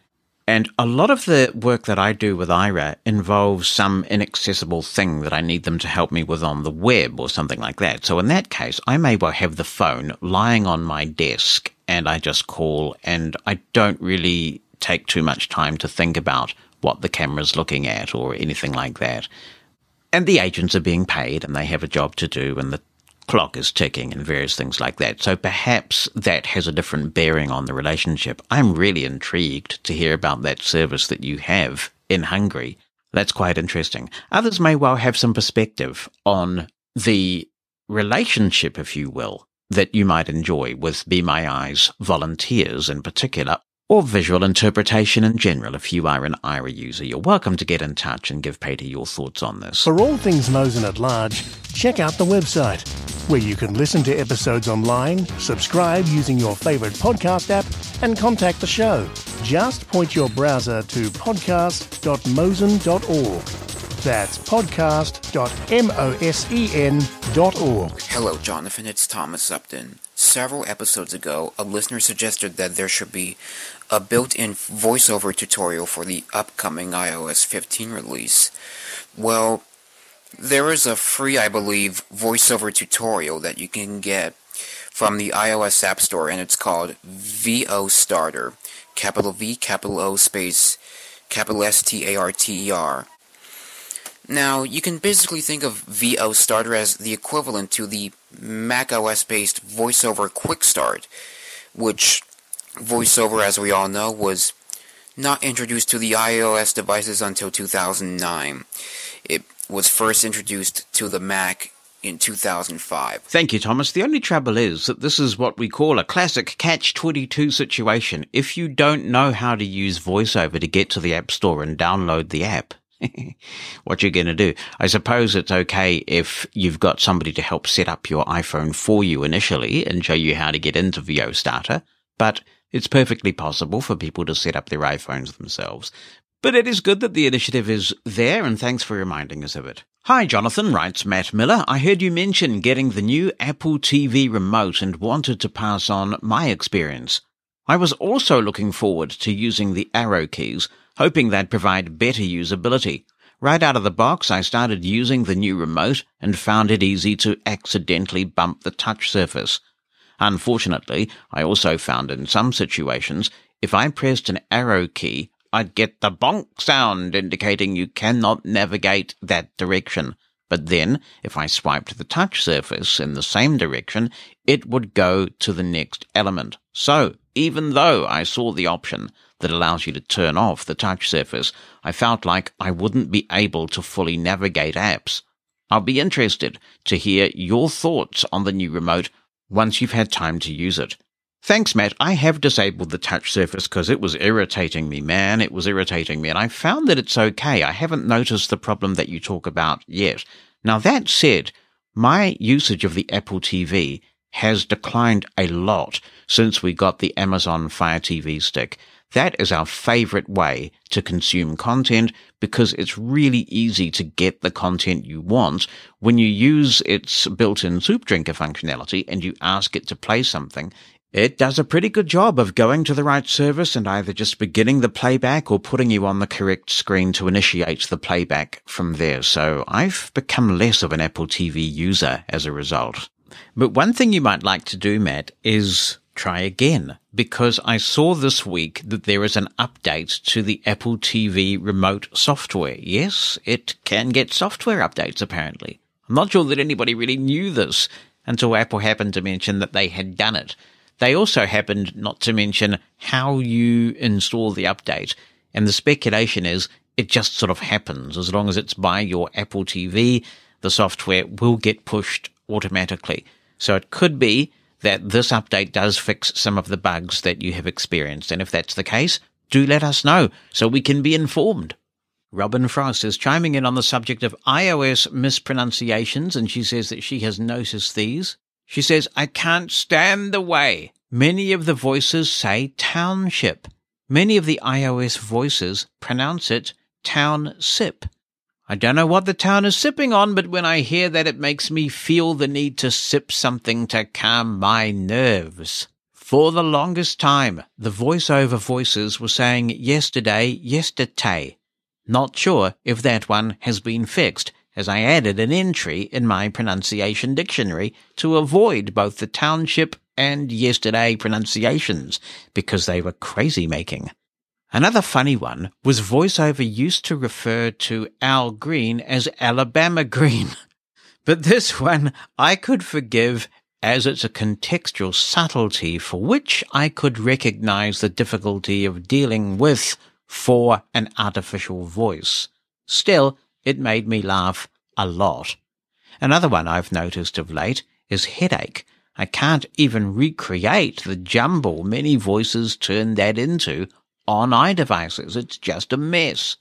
And a lot of the work that I do with Aira involves some inaccessible thing that I need them to help me with on the web or something like that. So in that case, I may well have the phone lying on my desk and I just call, and I don't really take too much time to think about what the camera's looking at or anything like that. And the agents are being paid and they have a job to do and the clock is ticking and various things like that. So perhaps that has a different bearing on the relationship. I'm really intrigued to hear about that service that you have in Hungary. That's quite interesting. Others may well have some perspective on the relationship, if you will, that you might enjoy with Be My Eyes volunteers in particular, or visual interpretation in general. If you are an Aira user, you're welcome to get in touch and give Peter your thoughts on this. For all things Mosen at large, check out the website, where you can listen to episodes online, subscribe using your favourite podcast app, and contact the show. Just point your browser to podcast dot mosen dot org. That's podcast dot mosen dot org. Hello, Jonathan. It's Thomas Upton. Several episodes ago, a listener suggested that there should be a built-in VoiceOver tutorial for the upcoming i O S fifteen release. Well, there is a free, I believe, VoiceOver tutorial that you can get from the iOS App Store, and it's called V O Starter, capital V, capital O, space, capital S T A R T E R. Now, you can basically think of V O Starter as the equivalent to the macOS-based VoiceOver Quick Start, which VoiceOver, as we all know, was not introduced to the iOS devices until two thousand nine. It was first introduced to the Mac in two thousand five. Thank you, Thomas. The only trouble is that this is what we call a classic catch twenty-two situation. If you don't know how to use VoiceOver to get to the App Store and download the app, what you're going to do? I suppose it's okay if you've got somebody to help set up your iPhone for you initially and show you how to get into V O Starter, but it's perfectly possible for people to set up their iPhones themselves. But it is good that the initiative is there, and thanks for reminding us of it. Hi, Jonathan, writes Matt Miller. I heard you mention getting the new Apple T V remote and wanted to pass on my experience. I was also looking forward to using the arrow keys, hoping they'd provide better usability. Right out of the box, I started using the new remote and found it easy to accidentally bump the touch surface. Unfortunately, I also found in some situations, if I pressed an arrow key, I'd get the bonk sound indicating you cannot navigate that direction. But then, if I swiped the touch surface in the same direction, it would go to the next element. So, even though I saw the option that allows you to turn off the touch surface, I felt like I wouldn't be able to fully navigate apps. I'll be interested to hear your thoughts on the new remote once you've had time to use it. Thanks, Matt. I have disabled the touch surface because it was irritating me, man. It was irritating me. And I found that it's okay. I haven't noticed the problem that you talk about yet. Now, that said, My usage of the Apple T V has declined a lot since we got the Amazon Fire T V stick. That is our favorite way to consume content because it's really easy to get the content you want. When you use its built-in soup drinker functionality and you ask it to play something, it does a pretty good job of going to the right service and either just beginning the playback or putting you on the correct screen to initiate the playback from there. So I've become less of an Apple T V user as a result. But one thing you might like to do, Matt, is try again, because I saw this week that there is an update to the Apple T V remote software. Yes, it can get software updates, apparently. I'm not sure that anybody really knew this until Apple happened to mention that they had done it. They also happened not to mention how you install the update, and the speculation is it just sort of happens. As long as it's by your Apple T V, the software will get pushed automatically. So it could be that this update does fix some of the bugs that you have experienced. And if that's the case, do let us know so we can be informed. Robin Frost is chiming in on the subject of iOS mispronunciations, and she says that she has noticed these. She says, I can't stand the way many of the voices say township. Many of the iOS voices pronounce it town-sip. I don't know what the town is sipping on, but when I hear that, it makes me feel the need to sip something to calm my nerves. For the longest time, the VoiceOver voices were saying yesterday, yesterday. Not sure if that one has been fixed, as I added an entry in my pronunciation dictionary to avoid both the township and yesterday pronunciations, because they were crazy-making. Another funny one was VoiceOver used to refer to Al Green as Alabama Green. But this one I could forgive, as it's a contextual subtlety for which I could recognize the difficulty of dealing with for an artificial voice. Still, it made me laugh a lot. Another one I've noticed of late is headache. I can't even recreate the jumble many voices turn that into on iDevices. It's just a mess.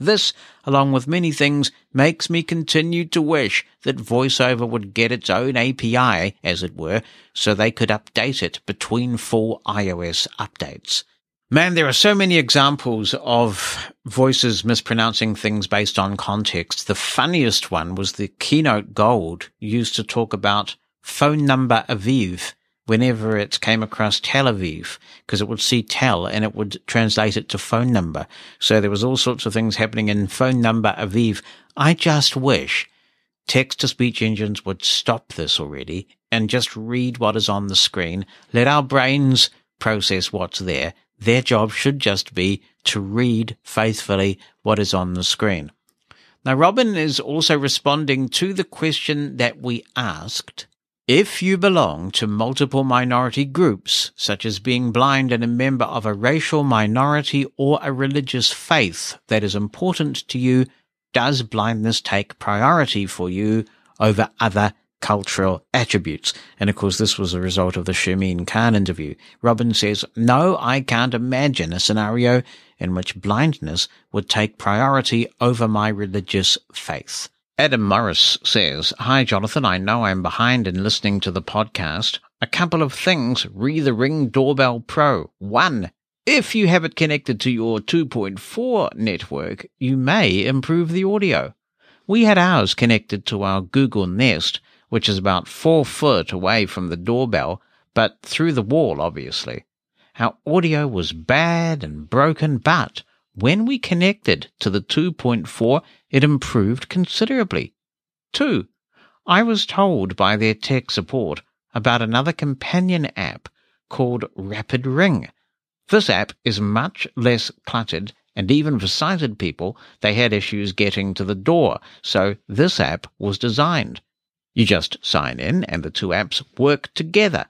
This, along with many things, makes me continue to wish that VoiceOver would get its own A P I, as it were, so they could update it between full iOS updates. Man, there are so many examples of voices mispronouncing things based on context. The funniest one was the Keynote Gold used to talk about phone number Aviv whenever it came across Tel Aviv, because it would see Tel and it would translate it to phone number. So there was all sorts of things happening in phone number Aviv. I just wish text-to-speech engines would stop this already and just read what is on the screen. Let our brains process what's there. Their job should just be to read faithfully what is on the screen. Now, Robin is also responding to the question that we asked. If you belong to multiple minority groups, such as being blind and a member of a racial minority or a religious faith that is important to you, does blindness take priority for you over other cultural attributes? And of course, this was a result of the Shermeen Khan interview. Robin says, no, I can't imagine a scenario in which blindness would take priority over my religious faith. Adam Morris says, hi, Jonathan, I know I'm behind in listening to the podcast. A couple of things re the Ring Doorbell Pro. One, if you have it connected to your two point four network, you may improve the audio. We had ours connected to our Google Nest, which is about four foot away from the doorbell, but through the wall, obviously. Our audio was bad and broken, but when we connected to the two point four, it improved considerably. Two, I was told by their tech support about another companion app called Rapid Ring. This app is much less cluttered, and even for sighted people, they had issues getting to the door, so this app was designed. You just sign in, and the two apps work together.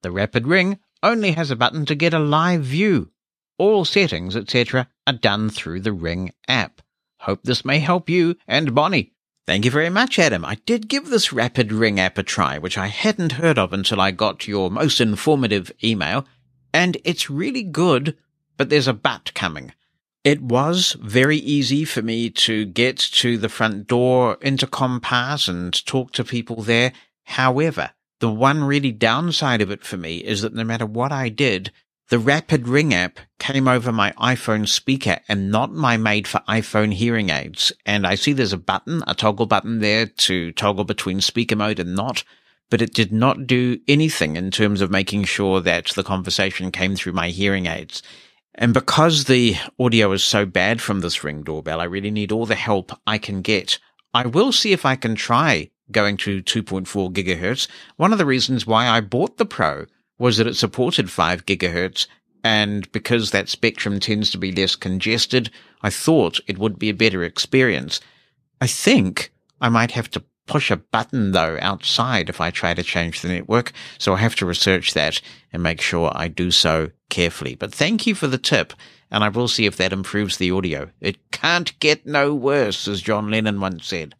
The Rapid Ring only has a button to get a live view. All settings, et cetera, are done through the Ring app. Hope this may help you and Bonnie. Thank you very much, Adam. I did give this Rapid Ring app a try, which I hadn't heard of until I got your most informative email, and it's really good, but there's a but coming. It was very easy for me to get to the front door intercom pass and talk to people there. However, the one really downside of it for me is that no matter what I did, the Rapid Ring app came over my iPhone speaker and not my made-for-iPhone hearing aids. And I see there's a button, a toggle button there to toggle between speaker mode and not, but it did not do anything in terms of making sure that the conversation came through my hearing aids. And because the audio is so bad from this Ring doorbell, I really need all the help I can get. I will see if I can try going to two point four gigahertz. One of the reasons why I bought the Pro was that it supported five gigahertz, and because that spectrum tends to be less congested, I thought it would be a better experience. I think I might have to push a button, though, outside if I try to change the network, so I have to research that and make sure I do so carefully. But thank you for the tip, and I will see if that improves the audio. It can't get no worse, as John Lennon once said.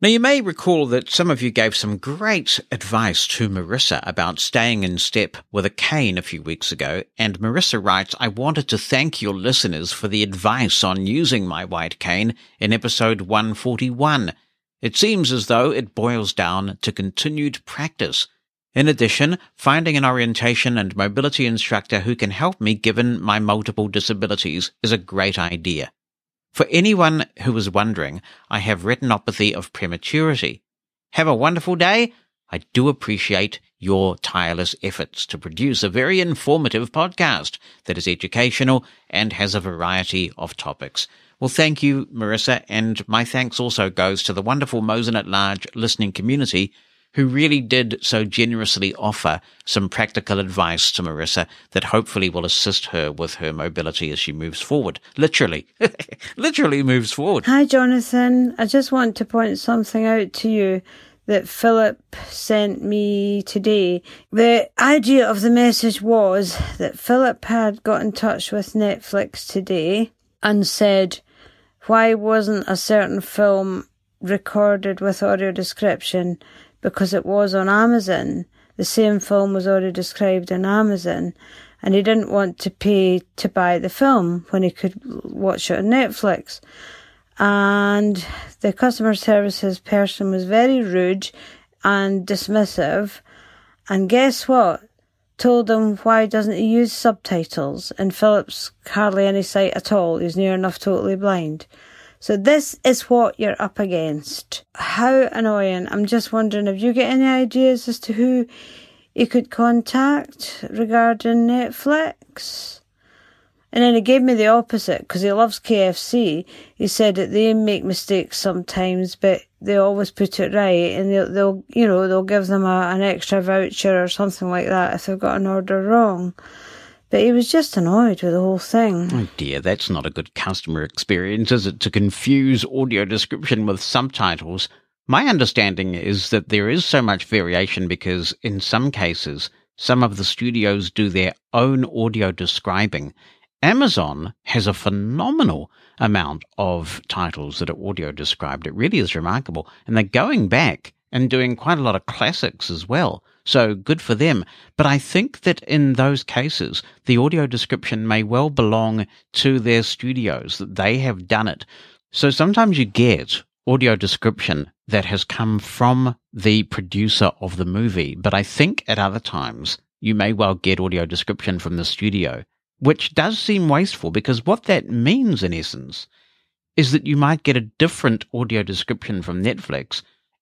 Now, you may recall that some of you gave some great advice to Marissa about staying in step with a cane a few weeks ago, and Marissa writes, I wanted to thank your listeners for the advice on using my white cane in episode one forty-one. It seems as though it boils down to continued practice. In addition, finding an orientation and mobility instructor who can help me given my multiple disabilities is a great idea. For anyone who was wondering, I have retinopathy of prematurity. Have a wonderful day. I do appreciate your tireless efforts to produce a very informative podcast that is educational and has a variety of topics. Well, thank you, Marissa, and my thanks also goes to the wonderful Mosen at Large listening community who really did so generously offer some practical advice to Marissa that hopefully will assist her with her mobility as she moves forward. Literally. Literally moves forward. Hi, Jonathan. I just want to point something out to you that Philip sent me today. The idea of the message was that Philip had got in touch with Netflix today and said, why wasn't a certain film recorded with audio description? Because it was on Amazon. The same film was already described on Amazon, and he didn't want to pay to buy the film when he could watch it on Netflix. And the customer services person was very rude and dismissive. And guess what? Told him, why doesn't he use subtitles? And Philip's hardly any sight at all. He's near enough totally blind. So this is what you're up against. How annoying. I'm just wondering if you get any ideas as to who you could contact regarding Netflix. And then he gave me the opposite, because he loves K F C. He said that they make mistakes sometimes, but they always put it right, and they'll, they'll you know, they'll give them a, an extra voucher or something like that if they've got an order wrong. But he was just annoyed with the whole thing. Oh dear, that's not a good customer experience, is it, to confuse audio description with subtitles? My understanding is that there is so much variation because, in some cases, some of the studios do their own audio describing. Amazon has a phenomenal amount of titles that are audio described. It really is remarkable. And they're going back and doing quite a lot of classics as well. So good for them. But I think that in those cases, the audio description may well belong to their studios, that they have done it. So sometimes you get audio description that has come from the producer of the movie. But I think at other times, you may well get audio description from the studio, which does seem wasteful because what that means in essence is that you might get a different audio description from Netflix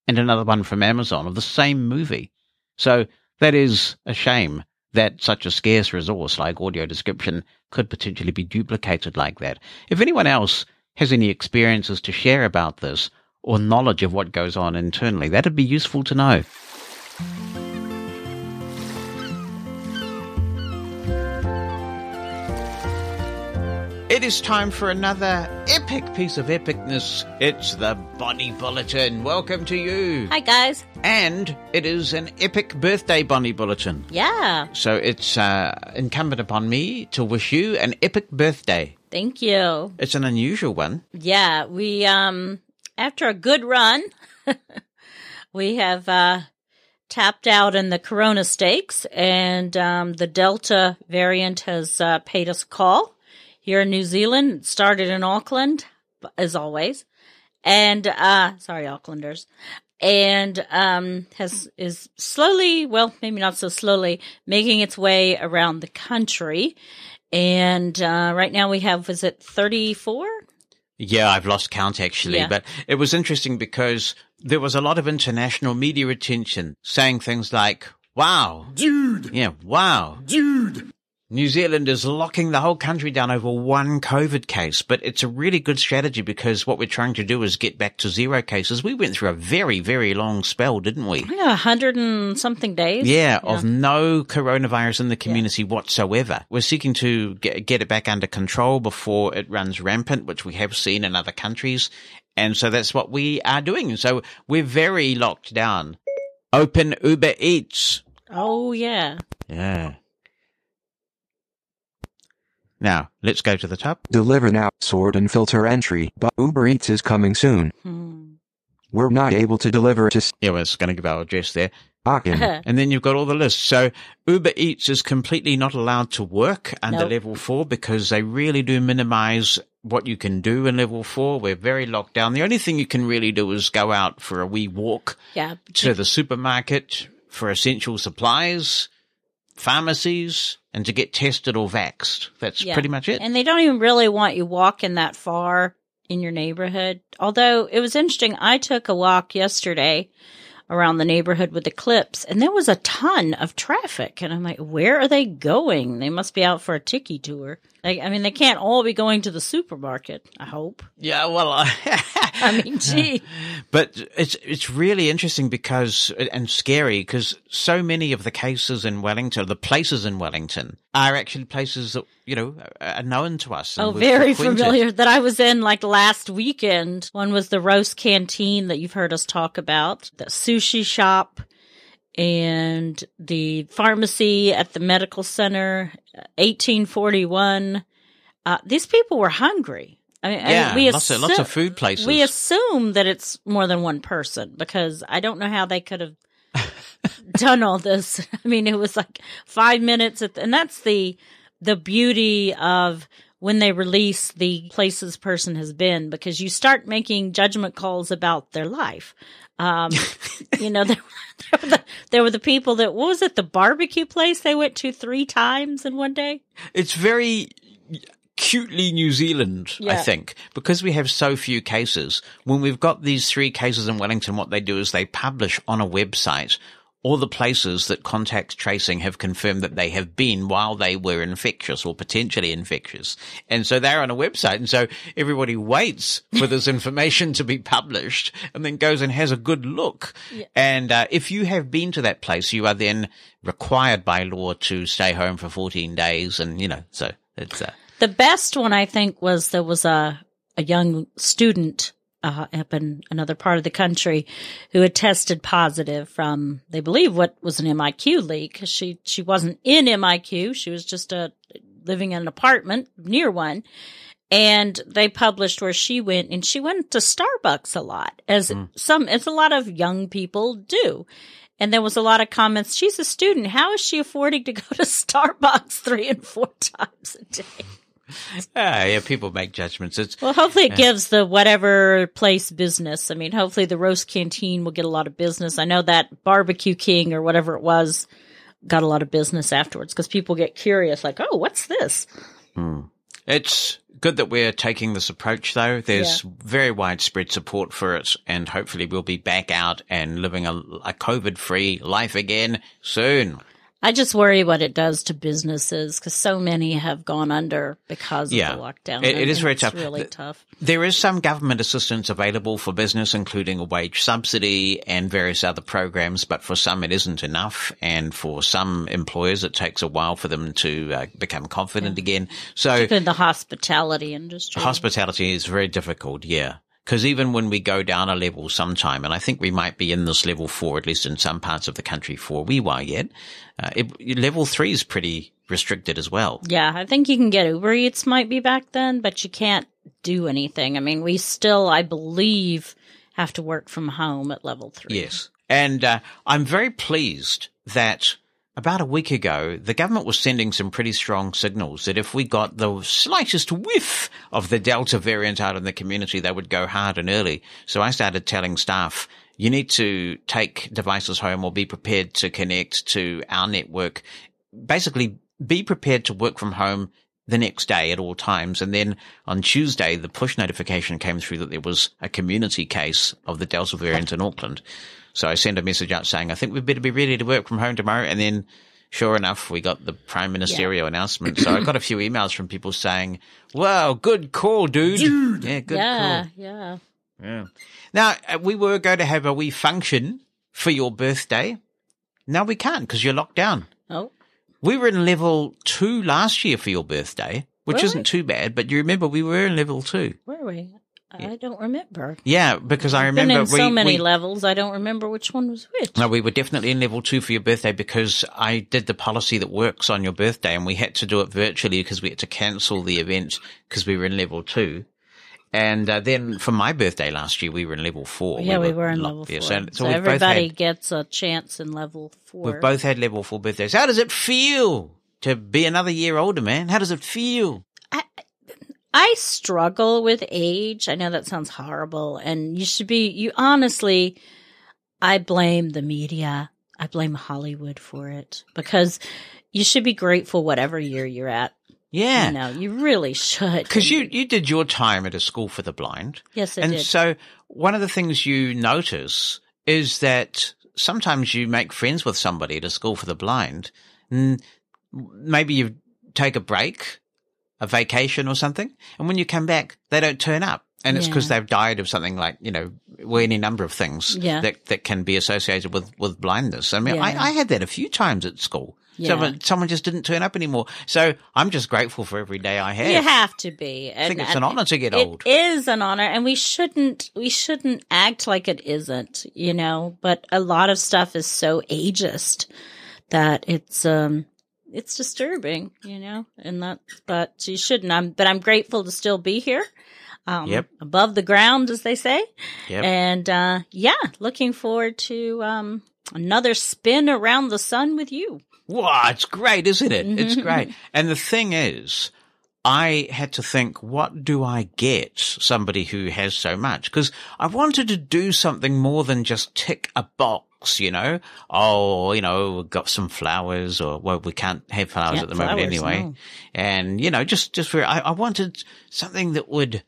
and another one from Amazon of the same movie. So that is a shame that such a scarce resource like audio description could potentially be duplicated like that. If anyone else has any experiences to share about this or knowledge of what goes on internally, that would be useful to know. It is time for another epic piece of epicness. It's the Bonnie Bulletin. Welcome to you. Hi, guys. And it is an epic birthday Bonnie Bulletin. Yeah. So it's uh, incumbent upon me to wish you an epic birthday. Thank you. It's an unusual one. Yeah. We, um, after a good run, we have uh, tapped out in the Corona stakes, and um, the Delta variant has uh, paid us a call. here in New Zealand. It started in Auckland, as always. And, uh, sorry, Aucklanders. And, um, has, is slowly, well, maybe not so slowly, making its way around the country. And, uh, right now we have, is it thirty-four? Yeah, I've lost count actually, yeah. But it was interesting because there was a lot of international media attention saying things like, wow, dude. Yeah. Wow, dude. New Zealand is locking the whole country down over one COVID case, but it's a really good strategy because what we're trying to do is get back to zero cases. We went through a very, very long spell, didn't we? Yeah, a hundred and something days. Yeah, yeah, of no coronavirus in the community yeah. whatsoever. We're seeking to get, get it back under control before it runs rampant, which we have seen in other countries. And so that's what we are doing. So we're very locked down. Open Uber Eats. Oh, yeah. Yeah. Now, let's go to the top. Deliver now, sort and filter entry, but Uber Eats is coming soon. Hmm. We're not able to deliver to... Yeah, well, it's going to give our address there. And then you've got all the lists. So Uber Eats is completely not allowed to work under nope. level four because they really do minimize what you can do in level four. We're very locked down. The only thing you can really do is go out for a wee walk yeah. to the supermarket for essential supplies, pharmacies, and to get tested or vaxxed. That's yeah. pretty much it. And they don't even really want you walking that far in your neighborhood. Although it was interesting. I took a walk yesterday around the neighborhood with the clips, and there was a ton of traffic. And I'm like, where are they going? They must be out for a tiki tour. Like, I mean, they can't all be going to the supermarket, I hope. Yeah, well... Uh, I mean, gee. But it's it's really interesting because and scary because so many of the cases in Wellington, the places in Wellington, are actually places that, you know, are known to us. Oh, very familiar. That I was in like last weekend. One was the roast canteen that you've heard us talk about, the sushi shop, and the pharmacy at the medical center, eighteen forty-one. Uh, these people were hungry. I mean, yeah, I mean, we lots, assume, of, lots of food places. We assume that it's more than one person because I don't know how they could have done all this. I mean, it was like five minutes. At the, and that's the the beauty of when they release the places person has been because you start making judgment calls about their life. Um, you know, there, there, were the, there were the people that, what was it, the barbecue place they went to three times in one day? It's very... Acutely New Zealand, yeah. I think, because we have so few cases. When we've got these three cases in Wellington, what they do is they publish on a website all the places that contact tracing have confirmed that they have been while they were infectious or potentially infectious. And so they're on a website. And so everybody waits for this information to be published and then goes and has a good look. Yeah. And uh, if you have been to that place, you are then required by law to stay home for fourteen days. And, you know, so it's uh, – the best one, I think, was there was a, a young student uh, up in another part of the country who had tested positive from, they believe, what was an M I Q leak. She she wasn't in M I Q. She was just a, living in an apartment near one. And they published where she went, and she went to Starbucks a lot, as mm. some as a lot of young people do. And there was a lot of comments, she's a student. How is she affording to go to Starbucks three and four times a day? Ah, yeah, people make judgments. It's, well, hopefully it uh, gives the whatever place business. I mean, hopefully the roast canteen will get a lot of business. I know that Barbecue King or whatever it was got a lot of business afterwards because people get curious like, oh, what's this? Hmm. It's good that we're taking this approach, though. There's yeah. very widespread support for it, and hopefully we'll be back out and living a, a COVID-free life again soon. I just worry what it does to businesses because so many have gone under because yeah. of the lockdown. It, it is very tough. really the, tough. There is some government assistance available for business, including a wage subsidy and various other programs, but for some it isn't enough. And for some employers, it takes a while for them to uh, become confident yeah. again. So, even the hospitality industry. Hospitality is very difficult, yeah. Because even when we go down a level sometime, and I think we might be in this level four, at least in some parts of the country, for a wee while yet, uh, it, level three is pretty restricted as well. Yeah, I think you can get Uber Eats might be back then, but you can't do anything. I mean, we still, I believe, have to work from home at level three. Yes, and uh, I'm very pleased that About a week ago, the government was sending some pretty strong signals that if we got the slightest whiff of the Delta variant out in the community, they would go hard and early. So I started telling staff, you need to take devices home or be prepared to connect to our network. Basically, be prepared to work from home the next day at all times. And then on Tuesday, the push notification came through that there was a community case of the Delta variant in Auckland. So I sent a message out saying, I think we'd better be ready to work from home tomorrow. And then, sure enough, we got the prime ministerial yeah. announcement. So I got a few emails from people saying, wow, good call, dude. dude. Yeah, good yeah, call. Yeah, yeah. Now, we were going to have a wee function for your birthday. Now we can't because you're locked down. Oh. We were in level two last year for your birthday, which were isn't we? too bad. But you remember we were in level two. Were we? Yeah. I don't remember. Yeah, because I've I remember been in we, so many we, levels. I don't remember which one was which. No, we were definitely in level two for your birthday because I did the policy that works on your birthday, and we had to do it virtually because we had to cancel the event because we were in level two. And uh, then for my birthday last year, we were in level four. Yeah, we were, we were in level four. So, so, so everybody had, gets a chance in level four. We've both had level four birthdays. How does it feel to be another year older, man? How does it feel? I, I struggle with age. I know that sounds horrible. And you should be, you honestly, I blame the media. I blame Hollywood for it because you should be grateful whatever year you're at. Yeah. You know, you really should. Because you, you did your time at a school for the blind. Yes, I did. And so one of the things you notice is that sometimes you make friends with somebody at a school for the blind and maybe you take a break. A vacation or something, and when you come back, they don't turn up, and yeah. it's because they've died of something like you know, well, any number of things yeah. that that can be associated with with blindness. I mean, yeah. I, I had that a few times at school. Yeah. Someone, someone just didn't turn up anymore. So I'm just grateful for every day I have. You have to be. And, I think it's an honor to get it old. It is an honor, and we shouldn't we shouldn't act like it isn't, you know. But a lot of stuff is so ageist that it's um. It's disturbing, you know, and that, but you shouldn't. I'm, but I'm grateful to still be here, um, yep. above the ground, as they say. Yep. And, uh, yeah, looking forward to, um, another spin around the sun with you. Wow. It's great, isn't it? It's great. And the thing is, I had to think, what do I get somebody who has so much? Because I wanted to do something more than just tick a box. You know, oh, you know, we've got some flowers or, well, we can't have flowers can't at the flowers, moment anyway. No. And, you know, just, just for, I, I wanted something that would,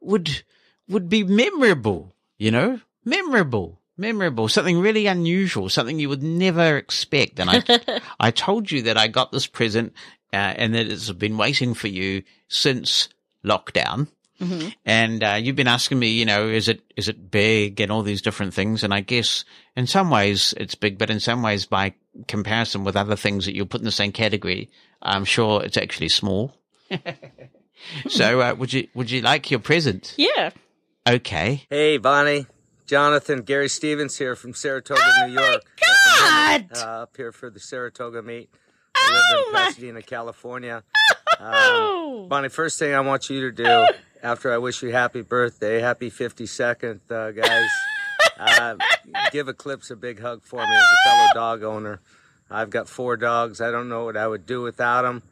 would, would be memorable, you know, memorable, memorable, something really unusual, something you would never expect. And I, I told you that I got this present, uh, and that it's been waiting for you since lockdown. Mm-hmm. And uh, you've been asking me, you know, is it is it big and all these different things? And I guess in some ways it's big, but in some ways by comparison with other things that you'll put in the same category, I'm sure it's actually small. So uh, would you would you like your present? Yeah. Okay. Hey, Bonnie, Jonathan, Gary Stevens here from Saratoga, oh New York. Oh, my God! Uh, up here for the Saratoga meet. Oh, I live in Pasadena, California. Oh! Um, Bonnie, first thing I want you to do... After I wish you happy birthday, happy fifty-second, uh, guys. Uh, give Eclipse a big hug for me as a fellow dog owner. I've got four dogs. I don't know what I would do without them.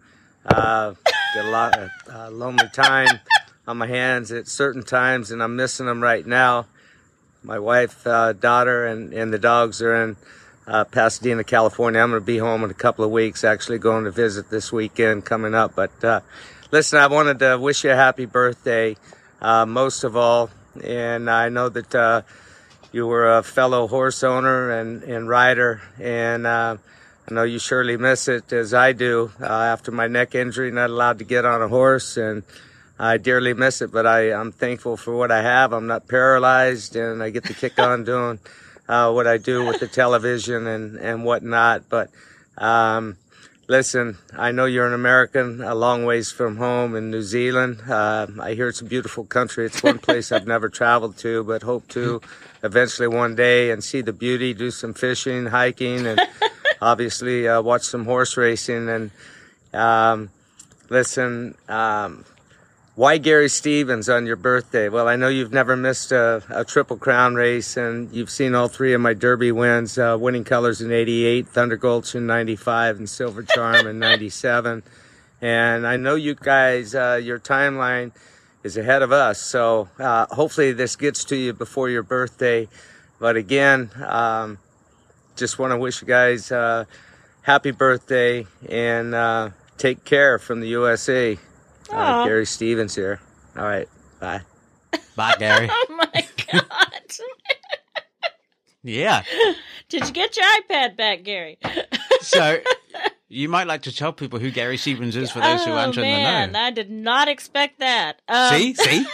Uh, got a lot of uh, lonely time on my hands at certain times, and I'm missing them right now. My wife, uh, daughter, and, and the dogs are in uh, Pasadena, California. I'm going to be home in a couple of weeks, actually going to visit this weekend coming up, but... Uh, Listen, I wanted to wish you a happy birthday, uh, most of all. And I know that uh, you were a fellow horse owner and, and rider. And uh, I know you surely miss it, as I do, uh, after my neck injury, not allowed to get on a horse. And I dearly miss it, but I, I'm thankful for what I have. I'm not paralyzed, and I get to kick on doing uh, what I do with the television and, and whatnot. But... Um, Listen, I know you're an American, a long ways from home in New Zealand. Uh, I hear it's a beautiful country. It's one place I've never traveled to, but hope to eventually one day and see the beauty, do some fishing, hiking, and obviously uh, watch some horse racing. And um, listen, um, Why Gary Stevens on your birthday? Well, I know you've never missed a, a Triple Crown race, and you've seen all three of my Derby wins, uh, winning colors in eighty-eight, Thunder Gulch in ninety-five, and Silver Charm in ninety-seven. And I know you guys, uh, your timeline is ahead of us, so uh, hopefully this gets to you before your birthday. But again, um, just want to wish you guys uh, happy birthday, and uh, take care from the U S A. Uh, Gary Stevens here. All right. Bye. Bye, Gary. Oh, my God. Yeah. Did you get your iPad back, Gary? So you might like to tell people who Gary Stevens is for those oh, who aren't in the know. Oh, man, I did not expect that. Um, see? See?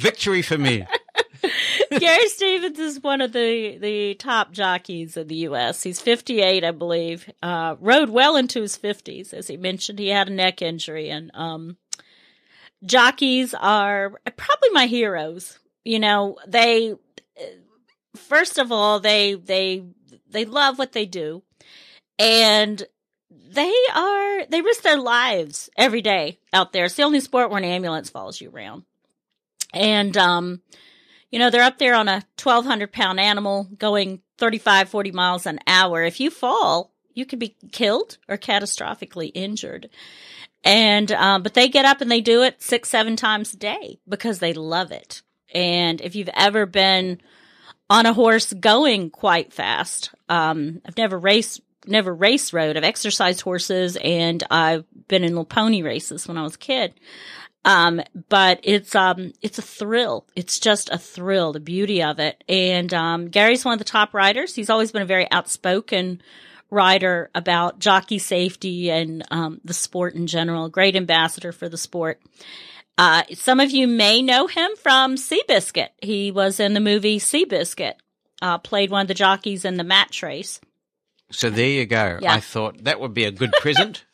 Victory for me. Gary Stevens is one of the, the top jockeys of the U S He's fifty-eight, I believe, uh, rode well into his fifties. As he mentioned, he had a neck injury, and um, jockeys are probably my heroes. You know, they, first of all, they, they, they love what they do, and they are, they risk their lives every day out there. It's the only sport where an ambulance follows you around. And, um, you know, they're up there on a twelve hundred pound animal going thirty-five, forty miles an hour. If you fall, you could be killed or catastrophically injured. And, um, but they get up and they do it six, seven times a day because they love it. And if you've ever been on a horse going quite fast, um, I've never raced, never race rode. I've exercised horses, and I've been in little pony races when I was a kid. Um, but it's, um, it's a thrill. It's just a thrill, the beauty of it. And, um, Gary's one of the top riders. He's always been a very outspoken rider about jockey safety and, um, the sport in general. Great ambassador for the sport. Uh, some of you may know him from Seabiscuit. He was in the movie Seabiscuit, uh, played one of the jockeys in the match race. So there you go. Yeah. I thought that would be a good present.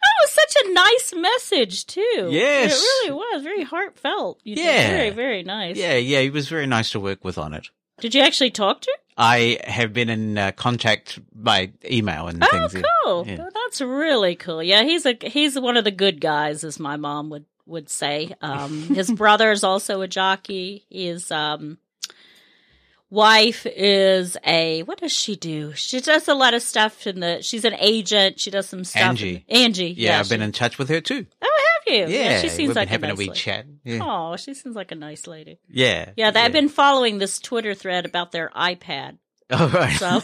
That was such a nice message, too. Yes. It really was. Very heartfelt. You yeah. Very, very nice. Yeah, yeah. He was very nice to work with on it. Did you actually talk to him? I have been in uh, contact by email and oh, things. Oh, cool. Yeah. Well, that's really cool. Yeah, he's a he's one of the good guys, as my mom would, would say. Um, his brother is also a jockey. His um, wife is a – what does she do? She does a lot of stuff in the – she's an agent. She does some stuff. Angie. In, Angie. Yeah, yeah I've she, been in touch with her, too. Oh, have you? Yeah. yeah she seems we've like been a having nice a wee lady. Chat. Yeah. Oh, she seems like a nice lady. Yeah. Yeah, they've yeah. been following this Twitter thread about their iPad. Oh, right. So,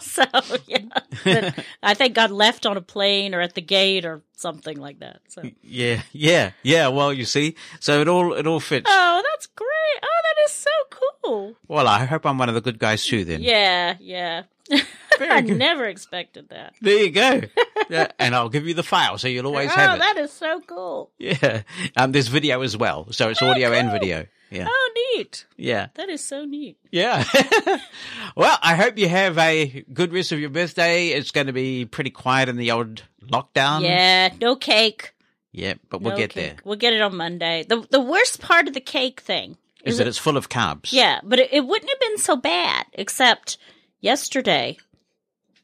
so yeah. But I think got left on a plane or at the gate or something like that. So yeah, yeah, yeah. Well, you see, so it all it all fits. Oh, that's great. Oh, that is so cool. Well, I hope I'm one of the good guys too. Then. Yeah, yeah. I good. Never expected that. There you go. Yeah, and I'll give you the file, so you'll always oh, have it. Oh, that is so cool. Yeah. Um, there's video as well, so it's oh, audio cool. and video. Yeah. Oh, neat. Yeah. That is so neat. Yeah. Well, I hope you have a good rest of your birthday. It's going to be pretty quiet in the old lockdown. Yeah, no cake. Yeah, but we'll no get cake. There. We'll get it on Monday. The the worst part of the cake thing is, is that it, it's full of carbs. Yeah, but it, it wouldn't have been so bad except yesterday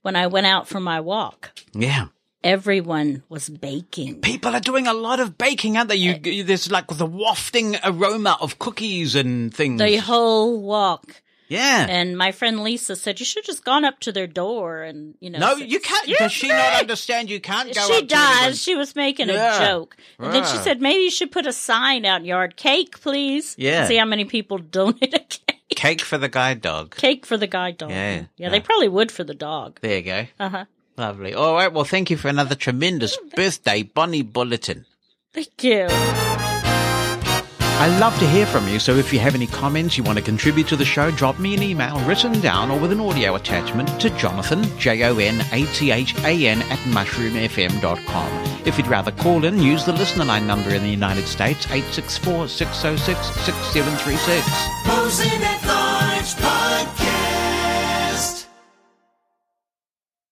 when I went out for my walk. Yeah. Everyone was baking. People are doing a lot of baking, aren't they? You, you, there's like the wafting aroma of cookies and things. The whole walk. Yeah. And my friend Lisa said, you should have just gone up to their door and, you know. No, said, you can't. Does right. she not understand you can't go she up to does. Anyone? She was making yeah. a joke. And right. then she said, maybe you should put a sign out in your yard. Cake, please. Yeah. See how many people donate a cake. Cake for the guide dog. Cake for the guide dog. Yeah. Yeah, yeah. They probably would for the dog. There you go. Uh-huh. Lovely. All right. Well, thank you for another tremendous birthday Bonnie bulletin. Thank you. I love to hear from you, so if you have any comments you want to contribute to the show, drop me an email written down or with an audio attachment to Jonathan, J O N A T H A N, at mushroom f m dot com. If you'd rather call in, use the listener line number in the United States, eight six four, six oh six, six seven three six.